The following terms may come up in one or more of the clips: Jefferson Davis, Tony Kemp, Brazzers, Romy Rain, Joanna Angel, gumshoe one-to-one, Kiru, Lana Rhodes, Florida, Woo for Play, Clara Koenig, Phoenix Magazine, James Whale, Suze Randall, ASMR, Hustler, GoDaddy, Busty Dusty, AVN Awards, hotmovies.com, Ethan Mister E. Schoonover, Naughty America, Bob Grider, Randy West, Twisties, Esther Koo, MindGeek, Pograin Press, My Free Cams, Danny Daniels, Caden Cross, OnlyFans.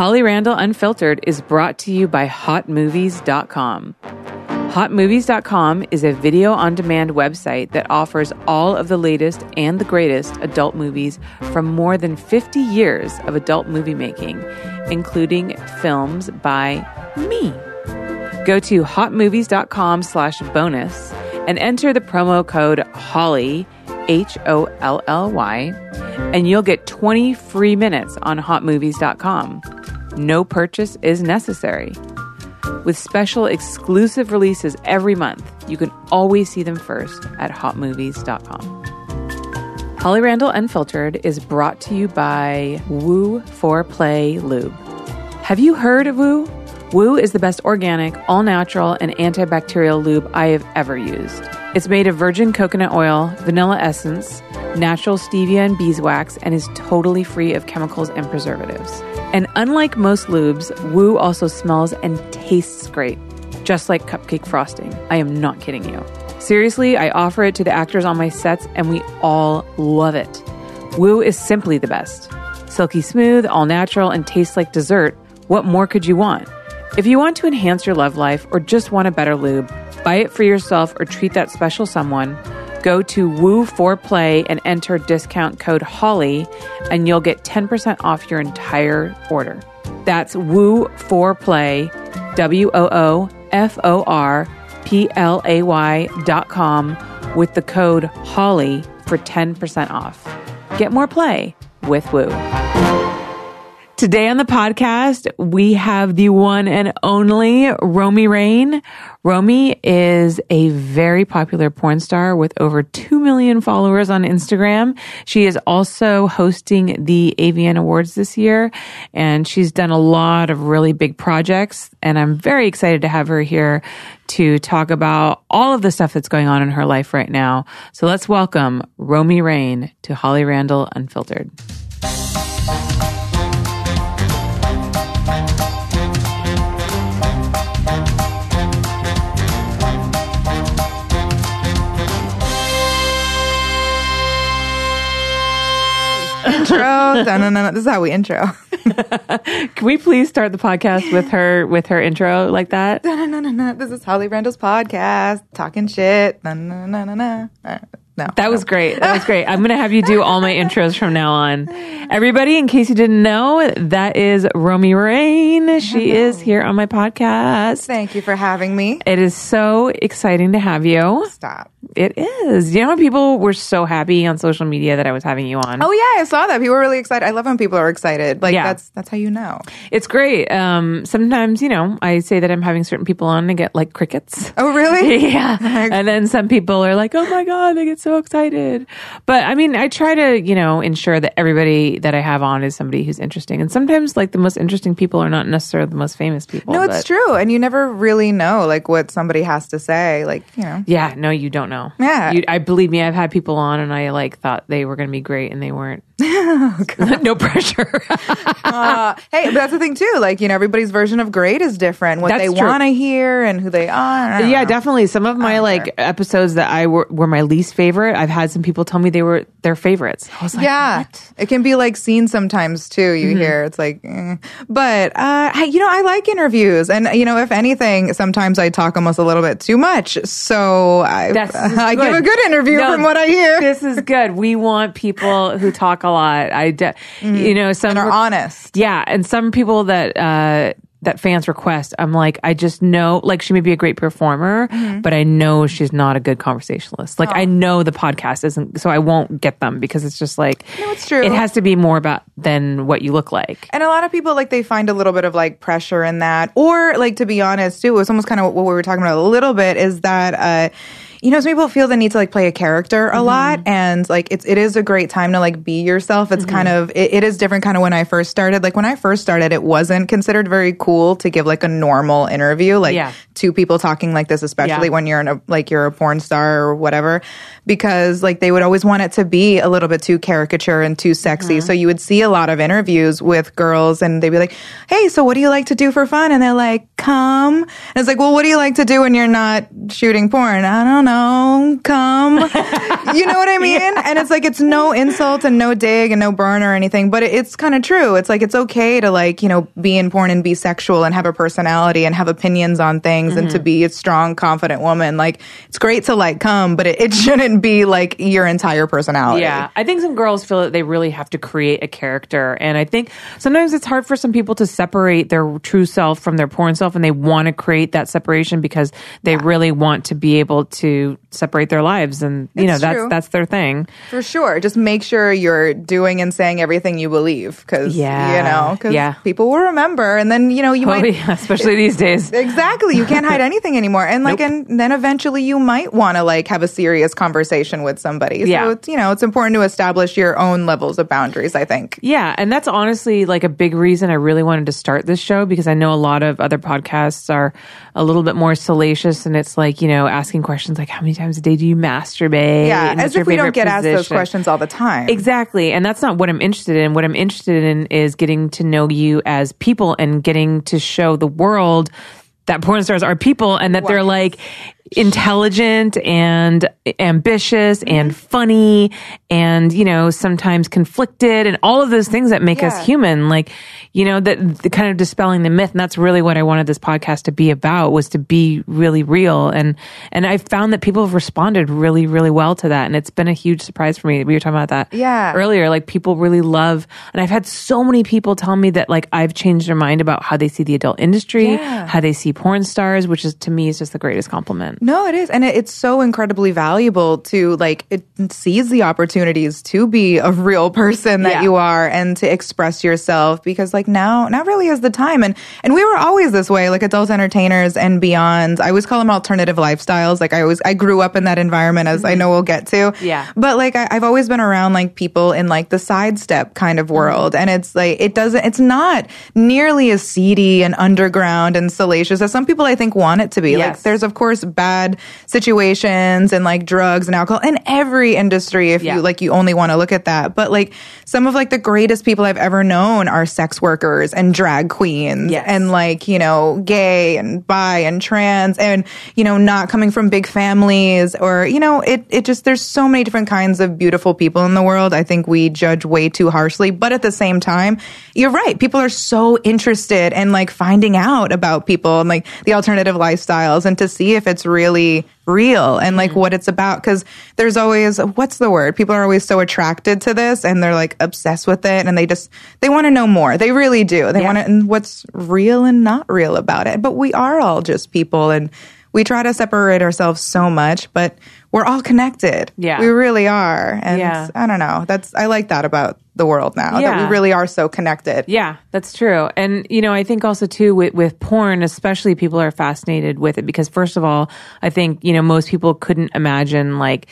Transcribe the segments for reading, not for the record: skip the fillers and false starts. Holly Randall Unfiltered is brought to you by hotmovies.com. Hotmovies.com is a video-on-demand website that offers all of the latest and the greatest adult movies from more than 50 years of adult movie making, including films by me. Go to hotmovies.com/bonus and enter the promo code HOLLY, HOLLY, and you'll get 20 free minutes on hotmovies.com. No purchase is necessary. With special exclusive releases every month, you can always see them first at hotmovies.com. Holly Randall Unfiltered is brought to you by Woo for Play Lube. Have you heard of Woo? Woo is the best organic, all-natural, and antibacterial lube I have ever used. It's made of virgin coconut oil, vanilla essence, natural stevia and beeswax, and is totally free of chemicals and preservatives. And unlike most lubes, Woo also smells and tastes great, just like cupcake frosting. I am not kidding you. Seriously, I offer it to the actors on my sets, and we all love it. Woo is simply the best. Silky smooth, all natural, and tastes like dessert. What more could you want? If you want to enhance your love life or just want a better lube, buy it for yourself or treat that special someone, go to Woo4Play and enter discount code HOLLY, and you'll get 10% off your entire order. That's Woo4Play, WOOFORPLAY.com, with the code HOLLY for 10% off. Get more play with Woo. Today on the podcast, we have the one and only Romy Rain. Romy is a very popular porn star with over 2 million followers on Instagram. She is also hosting the AVN Awards this year, and she's done a lot of really big projects, and I'm very excited to have her here to talk about all of the stuff that's going on in her life right now. So let's welcome Romy Rain to Holly Randall Unfiltered. Intro. This is how we intro. Can we please start the podcast with her intro like that? This is Holly Randall's podcast, talking shit. No, that was great. That was great. I'm going to have you do all my intros from now on. Everybody, in case you didn't know, that is Romy Rain. She is here on my podcast. Thank you for having me. It is so exciting to have you. Stop. It is. You know, people were so happy on social media that I was having you on. Oh, yeah. I saw that. People were really excited. I love when people are excited. Like, yeah. That's how you know. It's great. Sometimes, you know, I say that I'm having certain people on and get, like, crickets. Oh, really? Yeah. And then some people are like, oh, my God, they get so excited. But I mean, I try to, you know, ensure that everybody that I have on is somebody who's interesting. And sometimes, like, the most interesting people are not necessarily the most famous people. No, it's true. And you never really know, like, what somebody has to say. Like, you know. Yeah. No, you don't know. Yeah. I believe me, I've had people on and I, like, thought they were going to be great and they weren't. Oh, no pressure. Hey, but that's the thing too. Like, you know, everybody's version of great is different. What that's they want to hear and who they are. Yeah, definitely. Some of my episodes that I were my least favorite, I've had some people tell me they were their favorites. I was like, yeah, what? It can be like seen sometimes too. You hear it's like, but you know, I like interviews, and you know, if anything, sometimes I talk almost a little bit too much. So I give a good interview from what I hear. This is good. We want people who talk a lot. You know, some and are honest. Yeah, and some people that that fans request, I'm like, I just know, like, she may be a great performer, but I know she's not a good conversationalist. Like, I know the podcast isn't, so I won't get them because it's just like, no, it's true. It has to be more about than what you look like. And a lot of people, like, they find a little bit of, like, pressure in that, or, like, to be honest too, it's almost kind of what we were talking about a little bit is that. You know, some people feel the need to, like, play a character a lot, and, like, it is a great time to, like, be yourself. It's kind of, it is different kind of when I first started. Like, when I first started, it wasn't considered very cool to give, like, a normal interview, like, two people talking like this, especially when you're in a, like, you're a porn star or whatever, because, like, they would always want it to be a little bit too caricature and too sexy. So you would see a lot of interviews with girls, and they'd be like, hey, so what do you like to do for fun? And they're like, come. And it's like, well, what do you like to do when you're not shooting porn? I don't know. know, come. You know what I mean? Yeah. And it's like, it's no insult and no dig and no burn or anything, but it's kind of true. It's like, it's okay to, like, you know, be in porn and be sexual and have a personality and have opinions on things and to be a strong, confident woman. Like, it's great to, like, come, but it shouldn't be, like, your entire personality. Yeah. I think some girls feel that they really have to create a character. And I think sometimes it's hard for some people to separate their true self from their porn self, and they want to create that separation because they really want to be able to separate their lives, and that's their thing for sure. Just make sure you're doing and saying everything you believe, because people will remember, and then especially these days. Exactly, you can't hide anything anymore, and like and then eventually you might want to like have a serious conversation with somebody. So it's, it's important to establish your own levels of boundaries, I think. Yeah, and that's honestly like a big reason I really wanted to start this show, because I know a lot of other podcasts are a little bit more salacious, and it's like, you know, asking questions like, how many times a day do you masturbate? Yeah, as if we don't get asked those questions all the time. Exactly, and that's not what I'm interested in. What I'm interested in is getting to know you as people and getting to show the world that porn stars are people, and that they're like intelligent and ambitious and funny and, you know, sometimes conflicted and all of those things that make us human. Like, you know, that the kind of dispelling the myth. And that's really what I wanted this podcast to be about, was to be really real. And I found that people have responded really, really well to that. And it's been a huge surprise for me. We were talking about that earlier. Like, people really love, and I've had so many people tell me that, like, I've changed their mind about how they see the adult industry, how they see porn stars, which is, to me, is just the greatest compliment. No, it is. And it's so incredibly valuable to, like, it seize the opportunities to be a real person that you are and to express yourself, because, like, now really is the time. And we were always this way, like, adult entertainers and beyond. I always call them alternative lifestyles. Like, I grew up in that environment, as I know we'll get to. Yeah. But, like, I've always been around, like, people in, like, the sidestep kind of world. And it's, like, it's not nearly as seedy and underground and salacious as some people, I think, want it to be. Yes. Like, there's, of course, bad situations and, like, drugs and alcohol in every industry if you, like, you only want to look at that. But, like, some of, like, the greatest people I've ever known are sex workers and drag queens and, like, you know, gay and bi and trans and, you know, not coming from big families, or, you know, it just, there's so many different kinds of beautiful people in the world. I think we judge way too harshly. But at the same time, you're right. People are so interested in, like, finding out about people and, like, the alternative lifestyles, and to see if it's really real and, like, what it's about, because there's always, what's the word, people are always so attracted to this and they're, like, obsessed with it, and they want to know more. They really do. They want to, and what's real and not real about it. But we are all just people, and we try to separate ourselves so much, but we're all connected. Yeah. We really are. And I don't know. I like that about the world now, that we really are so connected. Yeah, that's true. And, you know, I think also, too, with porn, especially, people are fascinated with it because, first of all, I think, you know, most people couldn't imagine, like,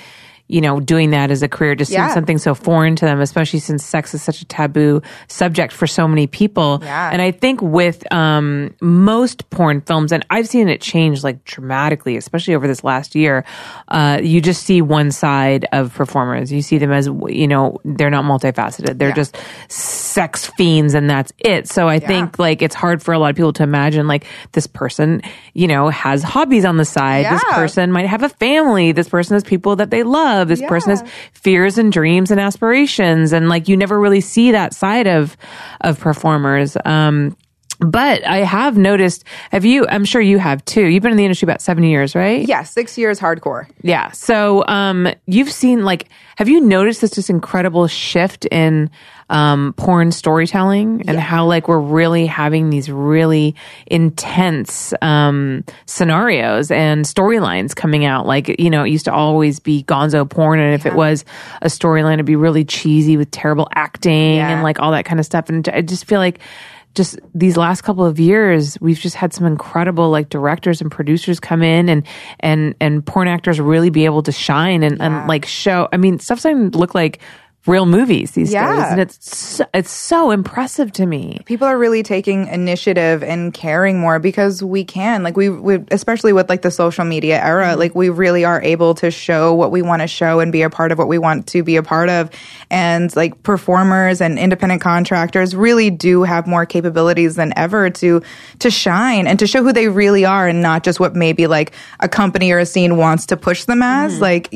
you know, doing that as a career, just seems something so foreign to them, especially since sex is such a taboo subject for so many people. Yeah. And I think with most porn films, and I've seen it change, like, dramatically, especially over this last year, you just see one side of performers. You see them as, you know, they're not multifaceted. They're just sex fiends, and that's it. So I think, like, it's hard for a lot of people to imagine, like, this person, you know, has hobbies on the side. Yeah. This person might have a family. This person has people that they love. This person has fears and dreams and aspirations, and, like, you never really see that side of performers. But I have noticed, I'm sure you have too. You've been in the industry about 7 years, right? Yeah, 6 years hardcore. Yeah. So, you've seen, like, have you noticed this incredible shift in, porn storytelling and how, like, we're really having these really intense, scenarios and storylines coming out? Like, you know, it used to always be gonzo porn. And if it was a storyline, it'd be really cheesy with terrible acting and, like, all that kind of stuff. And I just feel like, just these last couple of years, we've just had some incredible, like, directors and producers come in and porn actors really be able to shine and like, show. I mean, stuff's starting to look like real movies these days. And it's so impressive to me. People are really taking initiative and caring more because we can. Like we especially with like the social media era, like we really are able to show what we want to show and be a part of what we want to be a part of. And like performers and independent contractors really do have more capabilities than ever to shine and to show who they really are and not just what maybe like a company or a scene wants to push them as. Like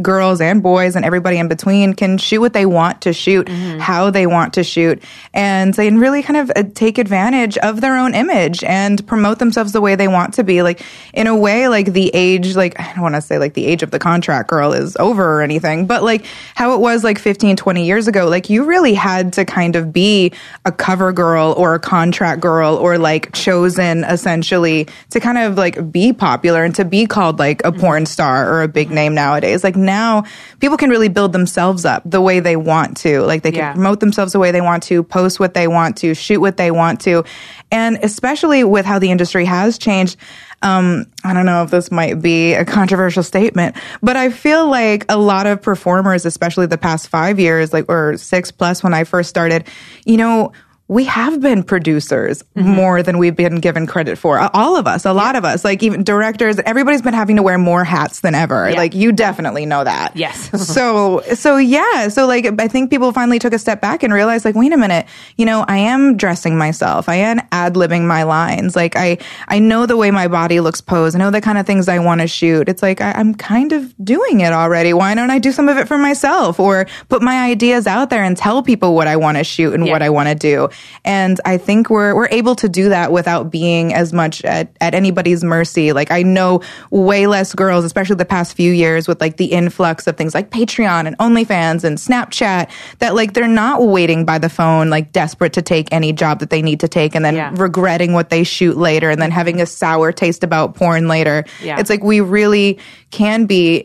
girls and boys and everybody in between can shoot what they want to shoot, how they want to shoot, and they can really kind of take advantage of their own image and promote themselves the way they want to be. Like in a way, like the age, like I don't want to say like the age of the contract girl is over or anything, but like how it was like 15, 20 years ago, like you really had to kind of be a cover girl or a contract girl or like chosen essentially to kind of like be popular and to be called like a porn star or a big name nowadays. Like now people can really build themselves up the way they want to. Like they can promote themselves the way they want to, post what they want to, shoot what they want to. And especially with how the industry has changed, I don't know if this might be a controversial statement, but I feel like a lot of performers, especially the past 5 years, like or 6+ when I first started, you know, we have been producers more than we've been given credit for. All of us, a lot of us, like even directors, everybody's been having to wear more hats than ever. Like you definitely know that. Yes. So like I think people finally took a step back and realized like, wait a minute, you know, I am dressing myself. I am ad-libbing my lines. Like I know the way my body looks posed. I know the kind of things I want to shoot. It's like, I'm kind of doing it already. Why don't I do some of it for myself or put my ideas out there and tell people what I want to shoot and what I want to do? And I think we're able to do that without being as much at anybody's mercy. Like I know way less girls, especially the past few years with like the influx of things like Patreon and OnlyFans and Snapchat, that like they're not waiting by the phone, like desperate to take any job that they need to take and then regretting what they shoot later and then having a sour taste about porn later. Yeah. It's like we really can be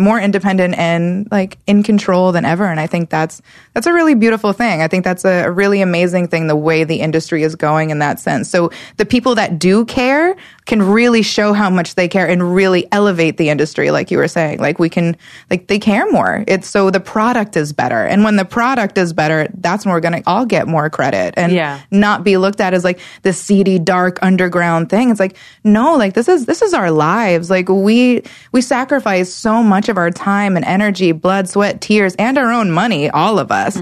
more independent and like in control than ever. And I think that's a really beautiful thing. I think that's a really amazing thing, the way the industry is going in that sense. So the people that do care can really show how much they care and really elevate the industry, like you were saying. Like we can, like they care more. It's so the product is better. And when the product is better, that's when we're going to all get more credit and not be looked at as like the seedy, dark, underground thing. It's like, no, like this is our lives. Like we sacrifice so much of our time and energy, blood, sweat, tears, and our own money, all of us.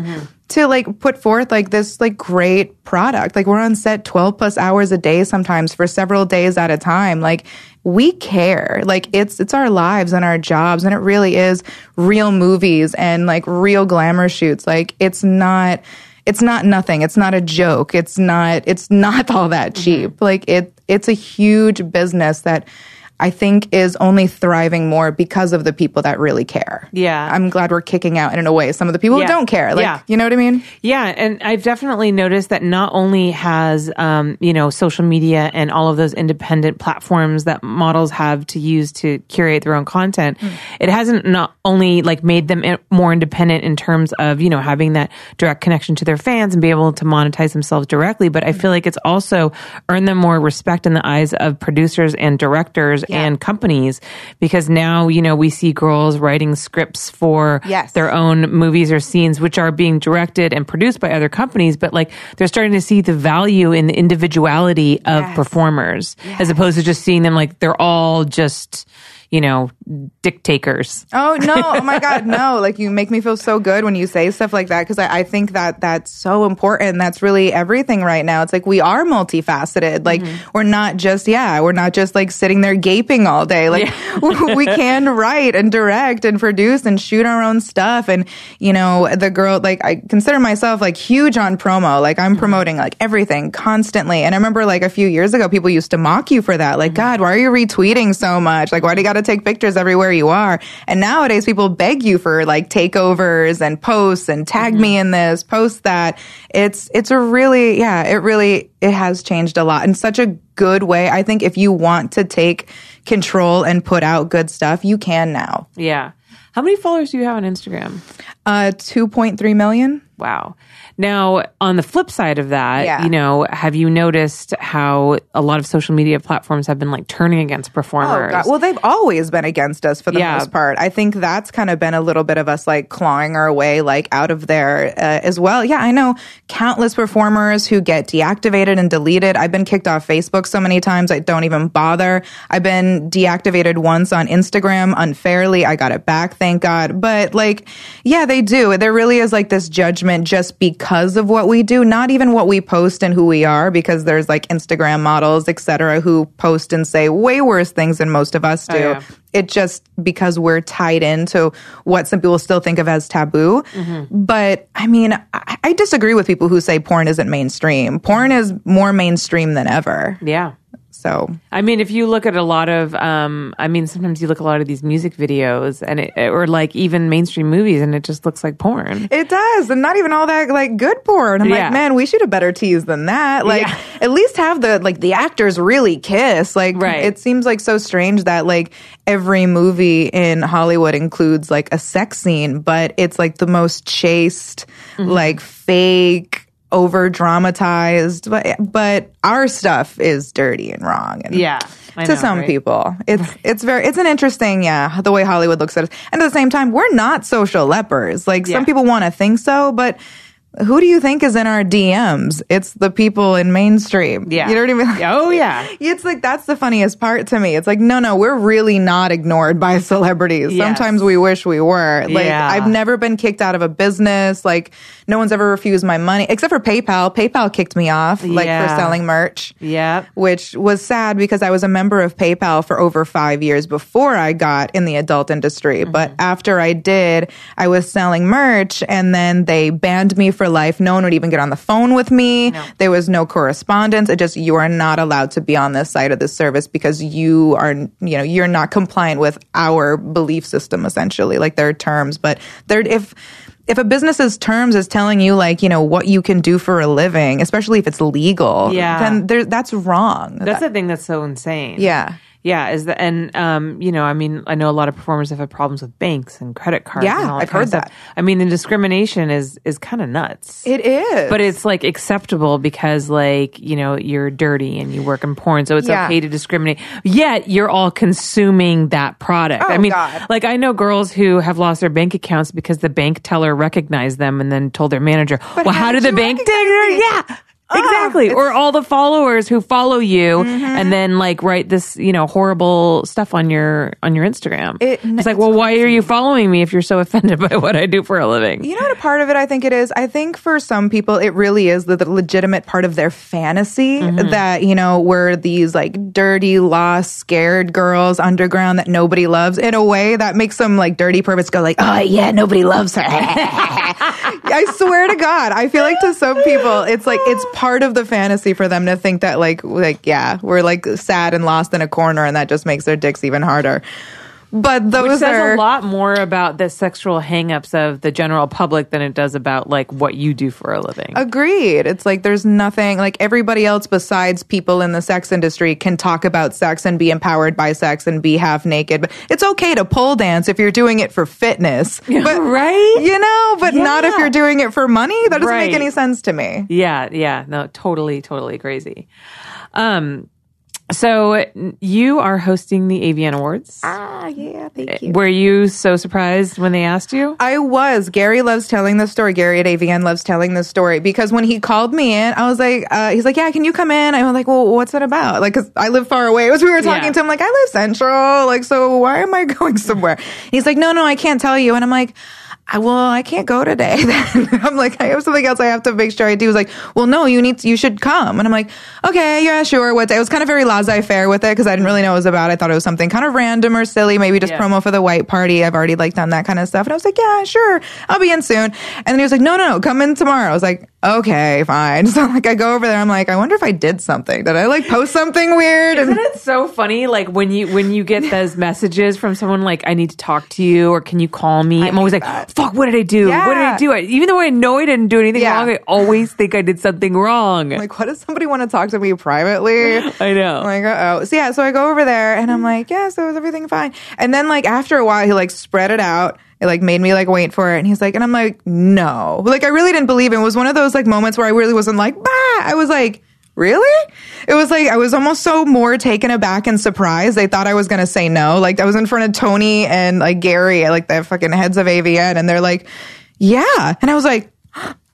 To like put forth like this like great product. Like we're on set 12+ hours a day sometimes for several days at a time. Like we care. Like it's our lives and our jobs, and it really is real movies and like real glamour shoots. Like it's not nothing. It's not a joke. It's not all that cheap. Like it's a huge business that I think is only thriving more because of the people that really care. Yeah. I'm glad we're kicking out in a way some of the people who don't care. Like, you know what I mean? Yeah. And I've definitely noticed that not only has, you know, social media and all of those independent platforms that models have to use to curate their own content, it hasn't not only like made them more independent in terms of, you know, having that direct connection to their fans and be able to monetize themselves directly, but I feel like it's also earned them more respect in the eyes of producers and directors and companies, because now, you know, we see girls writing scripts for their own movies or scenes, which are being directed and produced by other companies, but like they're starting to see the value in the individuality of performers as opposed to just seeing them like they're all just, you know, dictators. Oh, no. Oh, my God. No. Like, you make me feel so good when you say stuff like that, because I think that that's so important. That's really everything right now. It's like we are multifaceted. Like, we're not just like sitting there gaping all day. Like, we can write and direct and produce and shoot our own stuff. And, you know, the girl, like, I consider myself like huge on promo. Like, I'm promoting like everything constantly. And I remember like a few years ago, people used to mock you for that. Like, God, why are you retweeting so much? Like, why do you got to take pictures everywhere you are? And nowadays people beg you for like takeovers and posts and tag me in this, post that. It's a really, it has changed a lot in such a good way. I think if you want to take control and put out good stuff, you can now. Yeah. How many followers do you have on Instagram? 2.3 million. Wow. Now, on the flip side of that, you know, have you noticed how a lot of social media platforms have been like turning against performers? Oh, God. Well, they've always been against us for the most part. I think that's kind of been a little bit of us like clawing our way like out of there as well. Yeah, I know countless performers who get deactivated and deleted. I've been kicked off Facebook so many times, I don't even bother. I've been deactivated once on Instagram unfairly. I got it back, thank God. But like, yeah, they do. There really is like this judgment just because of what we do, not even what we post and who we are, because there's like Instagram models, etc., who post and say way worse things than most of us do. It just because we're tied into what some people still think of as taboo. But I mean, I disagree with people who say porn isn't mainstream. Porn is more mainstream than ever. So, I mean, if you look at a lot of, I mean, sometimes you look at a lot of these music videos and it, or like even mainstream movies, and it just looks like porn. It does. And not even all that like good porn. I'm like, man, we should have better tease than that. Like at least have the, like the actors really kiss. Like it seems like so strange that like every movie in Hollywood includes like a sex scene, but it's like the most chaste, like fake, over dramatized, but our stuff is dirty and wrong. And I know, some people, it's an interesting the way Hollywood looks at us. And at the same time, we're not social lepers. Like some people want to think so, but who do you think is in our DMs? It's the people in mainstream. You know what I mean? It's like that's the funniest part to me. It's like no, we're really not ignored by celebrities. Sometimes we wish we were. Like I've never been kicked out of a business. Like no one's ever refused my money except for PayPal. PayPal kicked me off like for selling merch. Which was sad because I was a member of PayPal for over 5 years before I got in the adult industry. But after I did, I was selling merch and then they banned me for life. No one would even get on the phone with me. There was no correspondence. It just, you are not allowed to be on this side of the service because you are, you know, you're not compliant with our belief system, essentially, like their terms. But there, if a business's terms is telling you, like, you know, what you can do for a living, especially if it's legal, then that's wrong. That's the thing that's so insane. Is that, and you know, I mean, I know a lot of performers have had problems with banks and credit cards. And all that I've heard that. I mean, the discrimination is kind of nuts. It is, but it's like acceptable because, like, you know, you're dirty and you work in porn, so it's okay to discriminate. Yet you're all consuming that product. Oh, I mean, God. Like I know girls who have lost their bank accounts because the bank teller recognized them and then told their manager, but "Well, how did the bank teller?" Exactly. Or all the followers who follow you and then like write this, you know, horrible stuff on your Instagram. It's like, well, why are you following me if you're so offended by what I do for a living? You know what a part of it I think it is? I think for some people it really is the legitimate part of their fantasy that, you know, we're these like dirty, lost, scared girls underground that nobody loves. In a way that makes them like dirty perverts go like, oh yeah, nobody loves her. I swear to God, I feel like to some people it's like it's part of the fantasy for them to think that like we're like sad and lost in a corner, and that just makes their dicks even harder. But those which says a lot more about the sexual hang-ups of the general public than it does about, like, what you do for a living. Agreed. It's like there's nothing, like, everybody else besides people in the sex industry can talk about sex and be empowered by sex and be half naked. But it's okay to pole dance if you're doing it for fitness. But, you know, but not if you're doing it for money. That doesn't make any sense to me. No, totally crazy. So you are hosting the AVN Awards. Thank you. Were you so surprised when they asked you? I was. Gary loves telling this story. Gary at AVN loves telling this story because when he called me in, I was like, he's like, yeah, can you come in? I was like, well, what's it about? Like, because I live far away. It was we were talking to him. Like, I live central. Like, so why am I going somewhere? He's like, no, I can't tell you. And I'm like, well, I can't go today. I'm like, I have something else I have to make sure I do. He's like, well, no, you should come. And I'm like, okay, yeah, sure. What day? I was kind of very laissez-faire with it because I didn't really know what it was about. I thought it was something kind of random or silly, maybe just promo for the white party. I've already like done that kind of stuff. And I was like, yeah, sure, I'll be in soon. And then he was like, no, come in tomorrow. I was like, okay, fine. So like, I go over there. I'm like, I wonder if I did something. Did I like post something weird? Isn't it so funny? Like when you get those messages from someone like, I need to talk to you or can you call me? I'm always like, fuck, what did I do? Yeah. What did I do? Even though I know I didn't do anything wrong, I always think I did something wrong. Like, what does somebody want to talk to me privately? I know. I'm like, uh-oh. So yeah, so I go over there and I'm like, yeah, so is everything fine? And then like after a while, he like spread it out. It like made me like wait for it. And he's like, and I'm like, no, like I really didn't believe it. It was one of those like moments where I really wasn't like, bah. I was like, really? It was like, I was almost so more taken aback and surprised. They thought I was going to say no. Like I was in front of Tony and like Gary, like the fucking heads of AVN, and they're like, yeah. And I was like,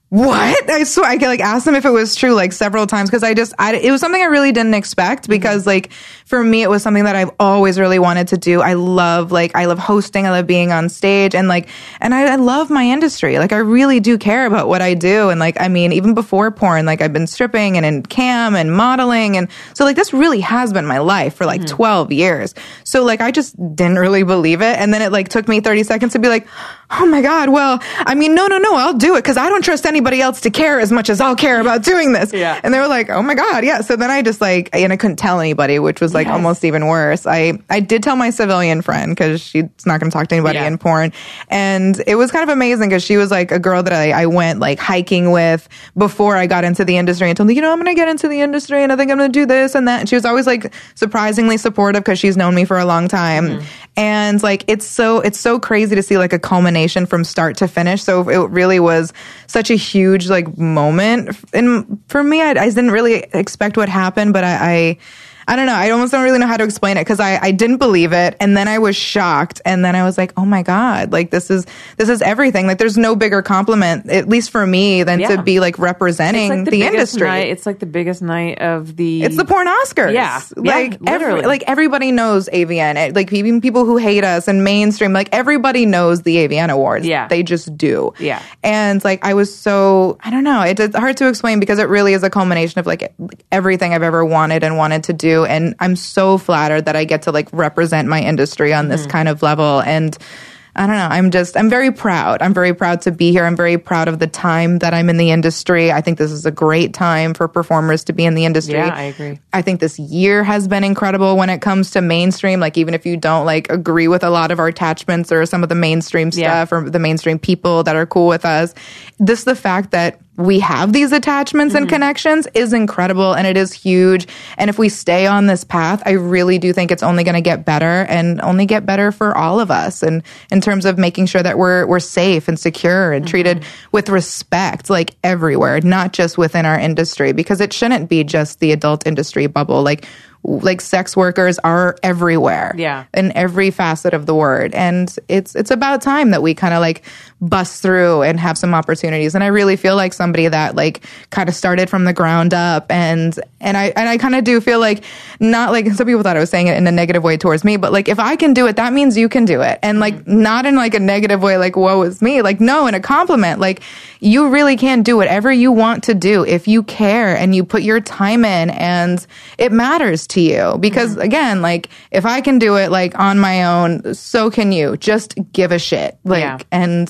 what? I swear I like asked them if it was true like several times because it was something I really didn't expect because like for me it was something that I've always really wanted to do. I love hosting. I love being on stage and I love my industry. Like I really do care about what I do and like I mean even before porn like I've been stripping and in cam and modeling and so like this really has been my life for like 12 years. So like I just didn't really believe it and then it like took me 30 seconds to be like, oh my God, well, I mean, no, I'll do it because I don't trust anybody else to care as much as I'll care about doing this. Yeah. And they were like, oh my God, yeah. So then I just like, and I couldn't tell anybody, which was like almost even worse. I did tell my civilian friend because she's not going to talk to anybody in porn. And it was kind of amazing because she was like a girl that I went like hiking with before I got into the industry and told me, you know, I'm going to get into the industry and I think I'm going to do this and that. And she was always like surprisingly supportive because she's known me for a long time. Mm-hmm. And like, it's so crazy to see like a culmination from start to finish. So it really was such a huge like moment. And for me, I didn't really expect what happened, but I don't know. I almost don't really know how to explain it because I didn't believe it. And then I was shocked. And then I was like, oh my God, like this is everything. Like there's no bigger compliment, at least for me, than to be like representing the industry. Night, it's like the biggest night of the... It's the porn Oscars. Yeah. Like, yeah, like everybody knows AVN. Like even people who hate us and mainstream, like everybody knows the AVN Awards. Yeah. They just do. Yeah. And like I was so... I don't know. It's hard to explain because it really is a culmination of like everything I've ever wanted to do. And I'm so flattered that I get to like represent my industry on this kind of level. And I don't know, I'm very proud. I'm very proud to be here. I'm very proud of the time that I'm in the industry. I think this is a great time for performers to be in the industry. Yeah, I agree. I think this year has been incredible when it comes to mainstream. Like even if you don't like agree with a lot of our attachments or some of the mainstream stuff or the mainstream people that are cool with us, the fact that we have these attachments and connections is incredible and it is huge. And if we stay on this path, I really do think it's only going to get better and only get better for all of us. And in terms of making sure that we're safe and secure and treated with respect, like everywhere, not just within our industry, because it shouldn't be just the adult industry bubble. Like sex workers are everywhere, in every facet of the word, and it's about time that we kind of like bust through and have some opportunities. And I really feel like somebody that like kind of started from the ground up, and I kind of do feel like, not like some people thought I was saying it in a negative way towards me, but like if I can do it, that means you can do it, and like not in like a negative way, like woe is me, like no, in a compliment, like you really can do whatever you want to do if you care and you put your time in, and it matters to you because again, like if I can do it like on my own, so can you. Just give a shit, like and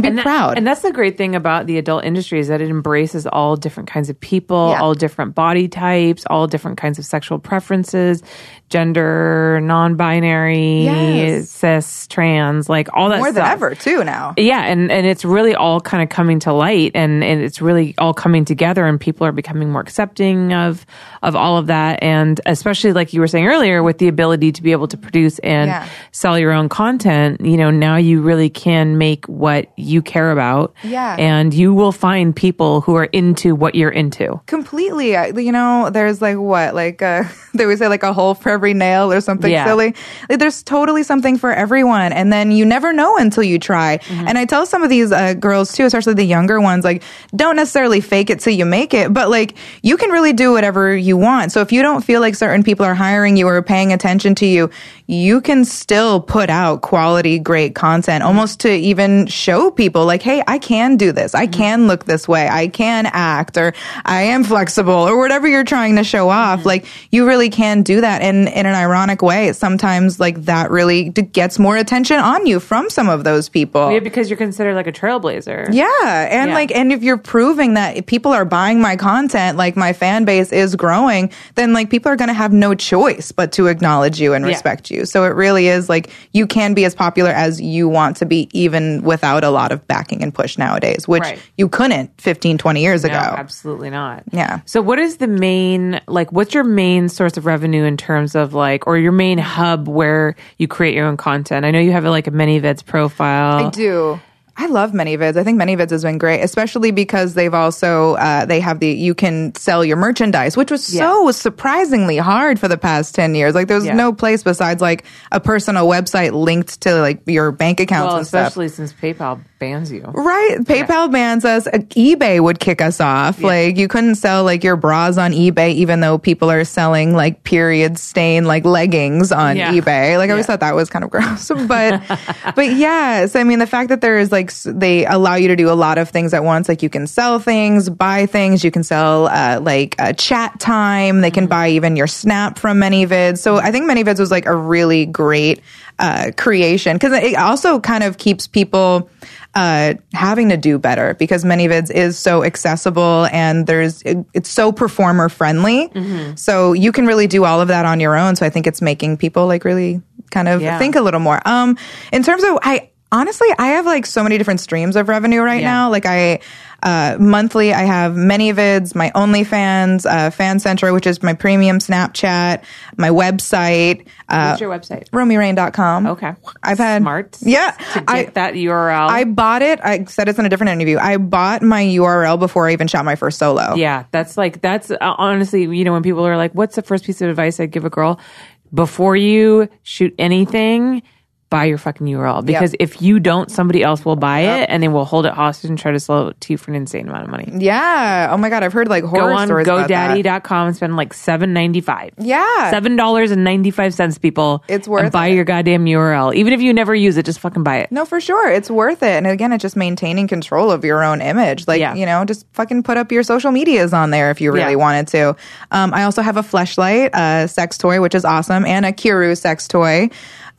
be proud. And that's the great thing about the adult industry is that it embraces all different kinds of people, all different body types, all different kinds of sexual preferences, gender, non-binary, cis, trans, like all that more stuff. Than ever too now. Yeah, and it's really all kind of coming to light, and it's really all coming together, and people are becoming more accepting of all of that, and especially like you were saying earlier, with the ability to be able to produce and sell your own content, you know, now you really can make what you care about, and you will find people who are into what you're into. Completely. You know, there's like what, like they would say like a hole for every nail or something silly. Like, there's totally something for everyone, and then you never know until you try. And I tell some of these girls too, especially the younger ones, like don't necessarily fake it till you make it, but like you can really do whatever you want. So if you don't feel like certain people are hiring you or paying attention to you, you can still put out quality, great content, almost to even show people like, hey, I can do this. I can look this way. I can act, or I am flexible, or whatever you're trying to show off. Like you really can do that. And in an ironic way, sometimes like that really gets more attention on you from some of those people. Yeah, because you're considered like a trailblazer. Yeah. And like, and if you're proving that people are buying my content, like my fan base is growing, then like people are going to have no choice but to acknowledge you and respect you. you. So it really is like you can be as popular as you want to be even without a lot of backing and push nowadays, which you couldn't 15, 20 years ago. Absolutely not. Yeah. So what is the main, like what's your main source of revenue in terms of like, or your main hub where you create your own content? I know you have like a ManyVids profile. I do. I love ManyVids. I think ManyVids has been great, especially because they've also, they have the, you can sell your merchandise, which was so surprisingly hard for the past 10 years. Like there's no place besides like a personal website linked to like your bank accounts and stuff. Well, especially since PayPal bans you. Right. PayPal bans us. eBay would kick us off. Yeah. Like you couldn't sell like your bras on eBay, even though people are selling like period stain, like leggings on eBay. Like I always thought that was kind of gross, but, but yes, I mean, the fact that there is like, they allow you to do a lot of things at once. Like you can sell things, buy things. You can sell like a chat time. They can buy even your snap from ManyVids. So I think ManyVids was like a really great creation because it also kind of keeps people having to do better because ManyVids is so accessible and there's it's so performer friendly. So you can really do all of that on your own. So I think it's making people like really kind of think a little more. In terms of honestly, I have like so many different streams of revenue right now. Like monthly, I have ManyVids, my OnlyFans, FanCentro, which is my premium Snapchat, my website. What's your website? RomyRain.com. Okay. I've had to get that URL. I bought it. I said it's in a different interview. I bought my URL before I even shot my first solo. Yeah. That's like, that's honestly, you know, when people are like, what's the first piece of advice I'd give a girl? Before you shoot anything, buy your fucking URL because if you don't, somebody else will buy it and they will hold it hostage and try to sell it to you for an insane amount of money. Yeah. Oh my God. I've heard like horror stories about that. Go on GoDaddy.com and spend like $7.95. Yeah. $7.95, people. It's worth it. Buy your goddamn URL. Even if you never use it, just fucking buy it. No, for sure. It's worth it. And again, it's just maintaining control of your own image. Like, you know, just fucking put up your social medias on there if you really wanted to. I also have a Fleshlight sex toy, which is awesome, and a Kiru sex toy.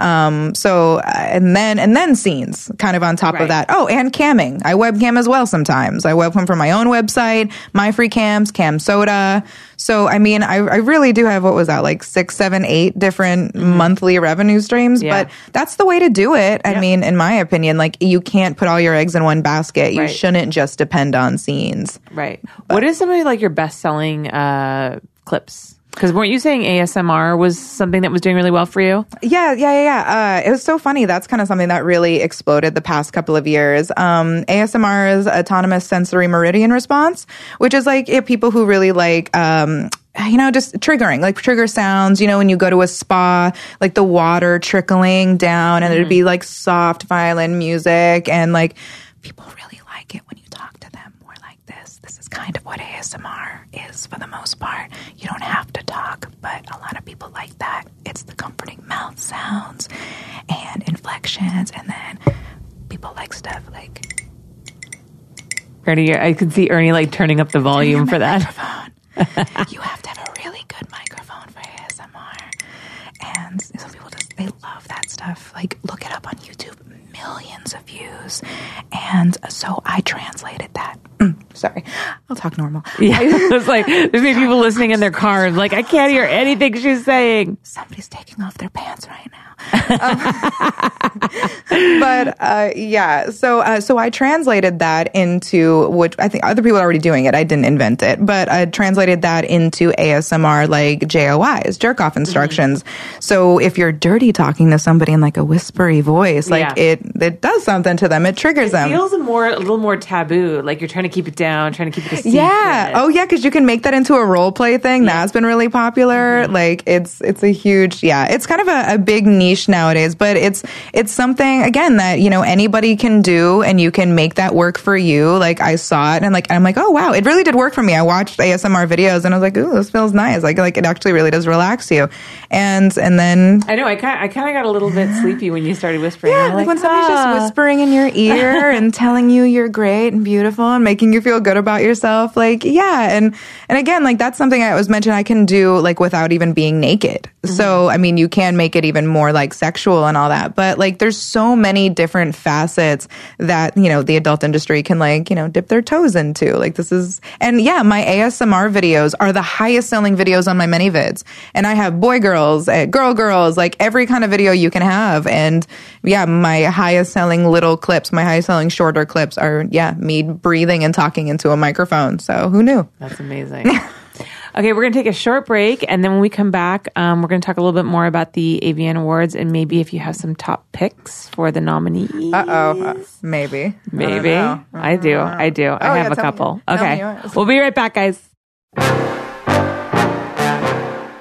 So, and then scenes kind of on top of that. Oh, and camming. I webcam as well sometimes. I webcam from my own website, My Free Cams, Cam Soda. So, I mean, I really do have, what was that, like 6, 7, 8 different monthly revenue streams, but that's the way to do it. I mean, in my opinion, like you can't put all your eggs in one basket. You shouldn't just depend on scenes. Right. But what is some of like your best selling, clips? Because weren't you saying ASMR was something that was doing really well for you? Yeah. It was so funny. That's kind of something that really exploded the past couple of years. ASMR is Autonomous Sensory Meridian Response, which is like people who really like... you know, just triggering, like trigger sounds, you know, when you go to a spa, like the water trickling down and it'd be like soft violin music and like people really like it when you talk to them. This is kind of what ASMR is for the most part. You don't have to talk, but a lot of people like that. It's the comforting mouth sounds and inflections, and then people like stuff like... Ernie, I can see Ernie like turning up the volume for that. You have to have a really good microphone for ASMR. And some people just, they love that stuff. Like, look it up on YouTube. Millions of views. And so I translated that. Sorry. I'll talk normal. Yeah. It's like, there's many people listening in their cars like, I can't hear anything she's saying. Somebody's taking off their pants right now. So I translated that into, which I think other people are already doing it. I didn't invent it, but I translated that into ASMR, like JOIs, jerk off instructions. So if you're dirty talking to somebody in like a whispery voice, like it does something to them. It triggers them. It feels a little more taboo. Like you're trying to keep it down, trying to keep it a secret. Yeah. Oh yeah. Cause you can make that into a role play thing. Yeah. That's been really popular. Like it's a huge, it's kind of a big niche nowadays, but it's something again that, you know, anybody can do and you can make that work for you. Like I saw it and like, I'm like, oh wow, it really did work for me. I watched ASMR videos and I was like, ooh, this feels nice. Like it actually really does relax you. And then I know I kind of got a little bit sleepy when you started whispering. Yeah. Like when somebody's just whispering in your ear and telling you you're great and beautiful and making making you feel good about yourself. Like, yeah. And again, like that's something I was mentioned I can do like without even being naked. Mm-hmm. So, I mean, you can make it even more like sexual and all that, but like there's so many different facets that, you know, the adult industry can like, you know, dip their toes into. Like this is, and yeah, my ASMR videos are the highest selling videos on my ManyVids. And I have boy girls, girl girls, like every kind of video you can have. And yeah, my highest selling little clips, my highest selling shorter clips are, yeah, me breathing and talking into a microphone. So who knew? That's amazing. Okay, we're going to take a short break. And then when we come back, we're going to talk a little bit more about the AVN Awards and maybe if you have some top picks for the nominees. Uh-oh. Maybe. Maybe. I do. Oh, I have a couple. Okay. We'll be right back, guys.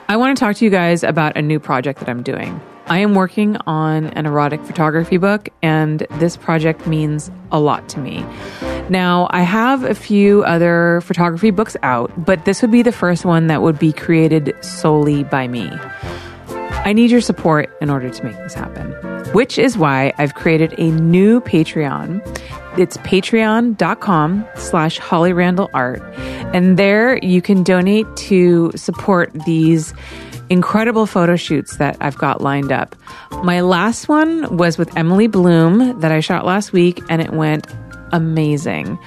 I want to talk to you guys about a new project that I'm doing. I am working on an erotic photography book, and this project means a lot to me. Now, I have a few other photography books out, but this would be the first one that would be created solely by me. I need your support in order to make this happen, which is why I've created a new Patreon. It's patreon.com/Holly Randall Art. And there you can donate to support these incredible photo shoots that I've got lined up. My last one was with Emily Bloom that I shot last week, and it went amazing.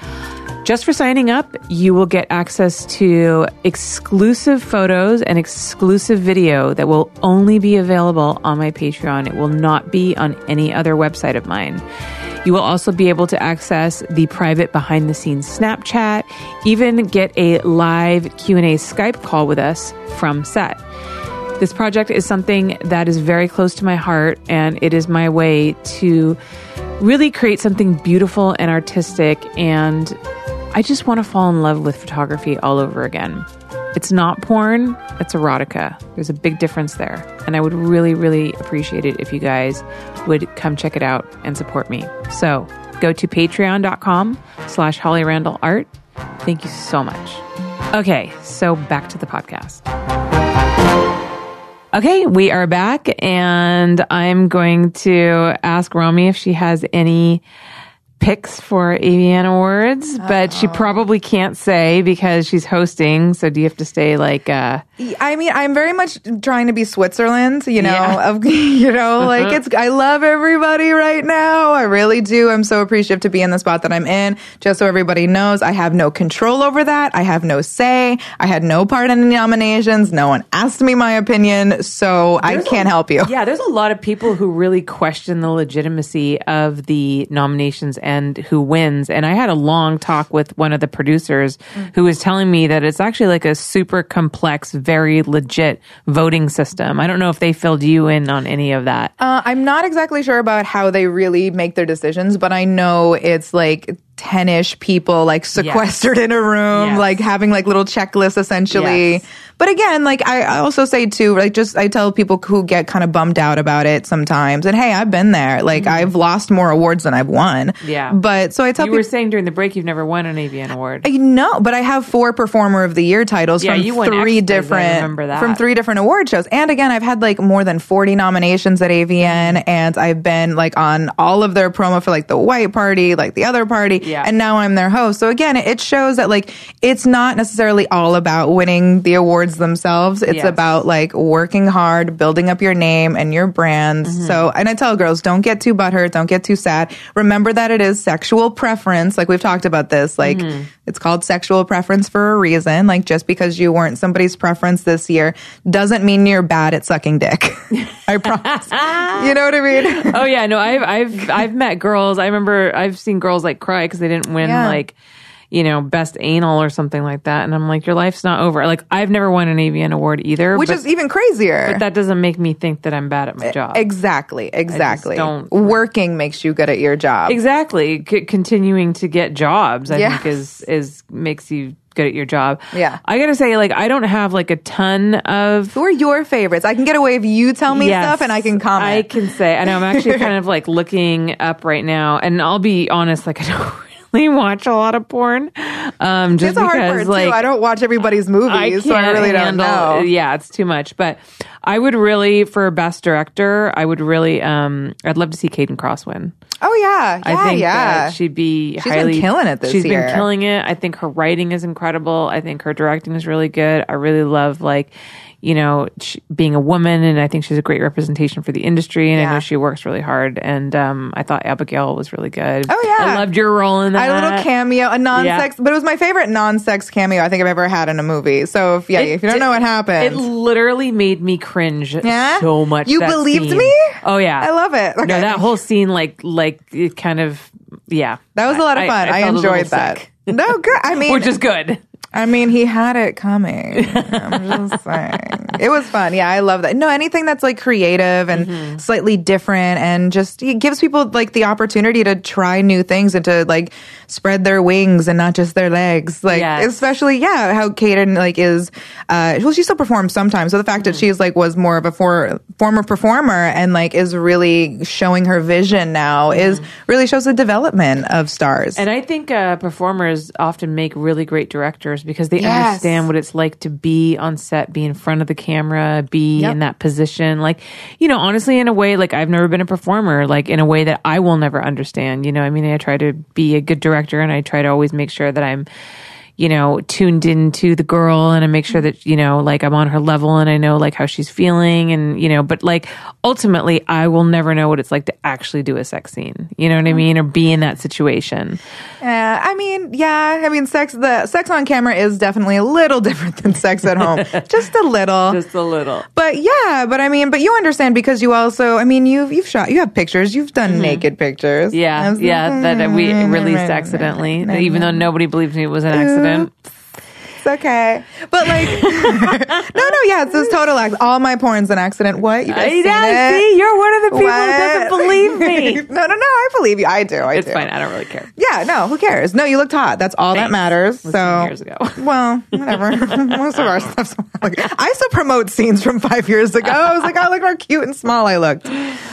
Just for signing up, you will get access to exclusive photos and exclusive video that will only be available on my Patreon. It will not be on any other website of mine. You will also be able to access the private behind-the-scenes Snapchat, even get a live Q&A Skype call with us from set. This project is something that is very close to my heart, and it is my way to really create something beautiful and artistic, and I just want to fall in love with photography all over again. It's not porn, it's erotica. There's a big difference there. And I would really, really appreciate it if you guys would come check it out and support me. So go to patreon.com/Holly Randall Art. Thank you so much. Okay, so back to the podcast. Okay, we are back, and I'm going to ask Romy if she has any picks for AVN Awards, but she probably can't say because she's hosting. So do you have to stay like? I mean, I'm very much trying to be Switzerland, you know. Yeah. Like it's. I love everybody right now. I really do. I'm so appreciative to be in the spot that I'm in. Just so everybody knows, I have no control over that. I have no say. I had no part in the nominations. No one asked me my opinion, so I can't help you. Yeah, there's a lot of people who really question the legitimacy of the nominations and who wins. And I had a long talk with one of the producers who was telling me that it's actually like a super complex, very legit voting system. I don't know if they filled you in on any of that. I'm not exactly sure about how they really make their decisions, but I know it's like 10-ish people like sequestered in a room, like having like little checklists essentially. Yes. But again, like I also say too, like just I tell people who get kind of bummed out about it sometimes, and hey, I've been there. Like I've lost more awards than I've won. Yeah. But so I tell people. You were saying during the break you've never won an AVN award. No, but I have 4 Performer of the Year titles from you won three different award shows. And again, I've had like more than 40 nominations at AVN, and I've been like on all of their promo for like the white party, like the other party. Yeah. And now I'm their host. So again, it shows that like it's not necessarily all about winning the awards themselves. It's about like working hard, building up your name and your brand. So, and I tell girls, don't get too butthurt, don't get too sad. Remember that it is sexual preference. Like we've talked about this. Like it's called sexual preference for a reason. Like just because you weren't somebody's preference this year doesn't mean you're bad at sucking dick. I promise. You know what I mean? Oh yeah, no, I've met girls. I remember I've seen girls like cry because they didn't win like, you know, best anal or something like that. And I'm like, your life's not over. Like, I've never won an AVN award either. Which is even crazier. But that doesn't make me think that I'm bad at my job. Exactly. Working makes you good at your job. Exactly. Continuing to get jobs, I think, is makes you good at your job. Yeah. I gotta say, like, I don't have like a ton of... Who are your favorites? I can get away if you tell me stuff and I can comment. I can say. I know, I'm actually kind of like looking up right now, and I'll be honest, like, I don't watch a lot of porn. Just it's a hard word, like, too. I don't watch everybody's movies, so I really don't know. Yeah, it's too much. But I would really, for Best Director, I would really, I'd love to see Caden Cross win. Oh, yeah. I think that she'd be She's been killing it this year. She's been killing it. I think her writing is incredible. I think her directing is really good. I really love, like, you know, being a woman, and I think she's a great representation for the industry, and I know she works really hard, and I thought Abigail was really good. Oh, yeah. I loved your role in that. A little cameo, a non-sex, but it was my favorite non-sex cameo I think I've ever had in a movie. So, if you don't know what happened. It literally made me cringe so much. You believed me? Oh, yeah. I love it. Okay. No, that whole scene, like it kind of, that was a lot of fun. I enjoyed that. Sick. No, good. I mean. Which is good. I mean, he had it coming. I'm just saying. It was fun. Yeah, I love that. No, anything that's like creative and slightly different, and just it gives people like the opportunity to try new things and to like spread their wings and not just their legs. Like especially, how Caden like is, well, she still performs sometimes. So the fact that she's like was more of a former performer and like is really showing her vision now is really shows the development of stars. And I think performers often make really great directors, because they understand what it's like to be on set, be in front of the camera, be in that position. Like, you know, honestly, in a way, like I've never been a performer, like in a way that I will never understand. You know, I mean, I try to be a good director, and I try to always make sure that I'm, you know, tuned into the girl, and I make sure that, you know, like I'm on her level, and I know like how she's feeling, and, you know, but like ultimately I will never know what it's like to actually do a sex scene. You know what I mean? Or be in that situation. I mean, the sex on camera is definitely a little different than sex at home. Just a little. Just a little. But yeah, but I mean, but you understand, because you also, I mean, you've shot, you have pictures, you've done naked pictures. Yeah. That we released accidentally, even though nobody believes me it was an accident. It's okay, but like it's this total accident. All my porn's an accident. What you guys seen it? See, you're one of the people who doesn't believe me. no I believe you. I do It's fine. I don't really care. Who cares? You looked hot. That's all that matters. So years ago. Well, whatever. Most of our stuff's like, I still promote scenes from 5 years ago. I was like, oh, look how cute and small I looked.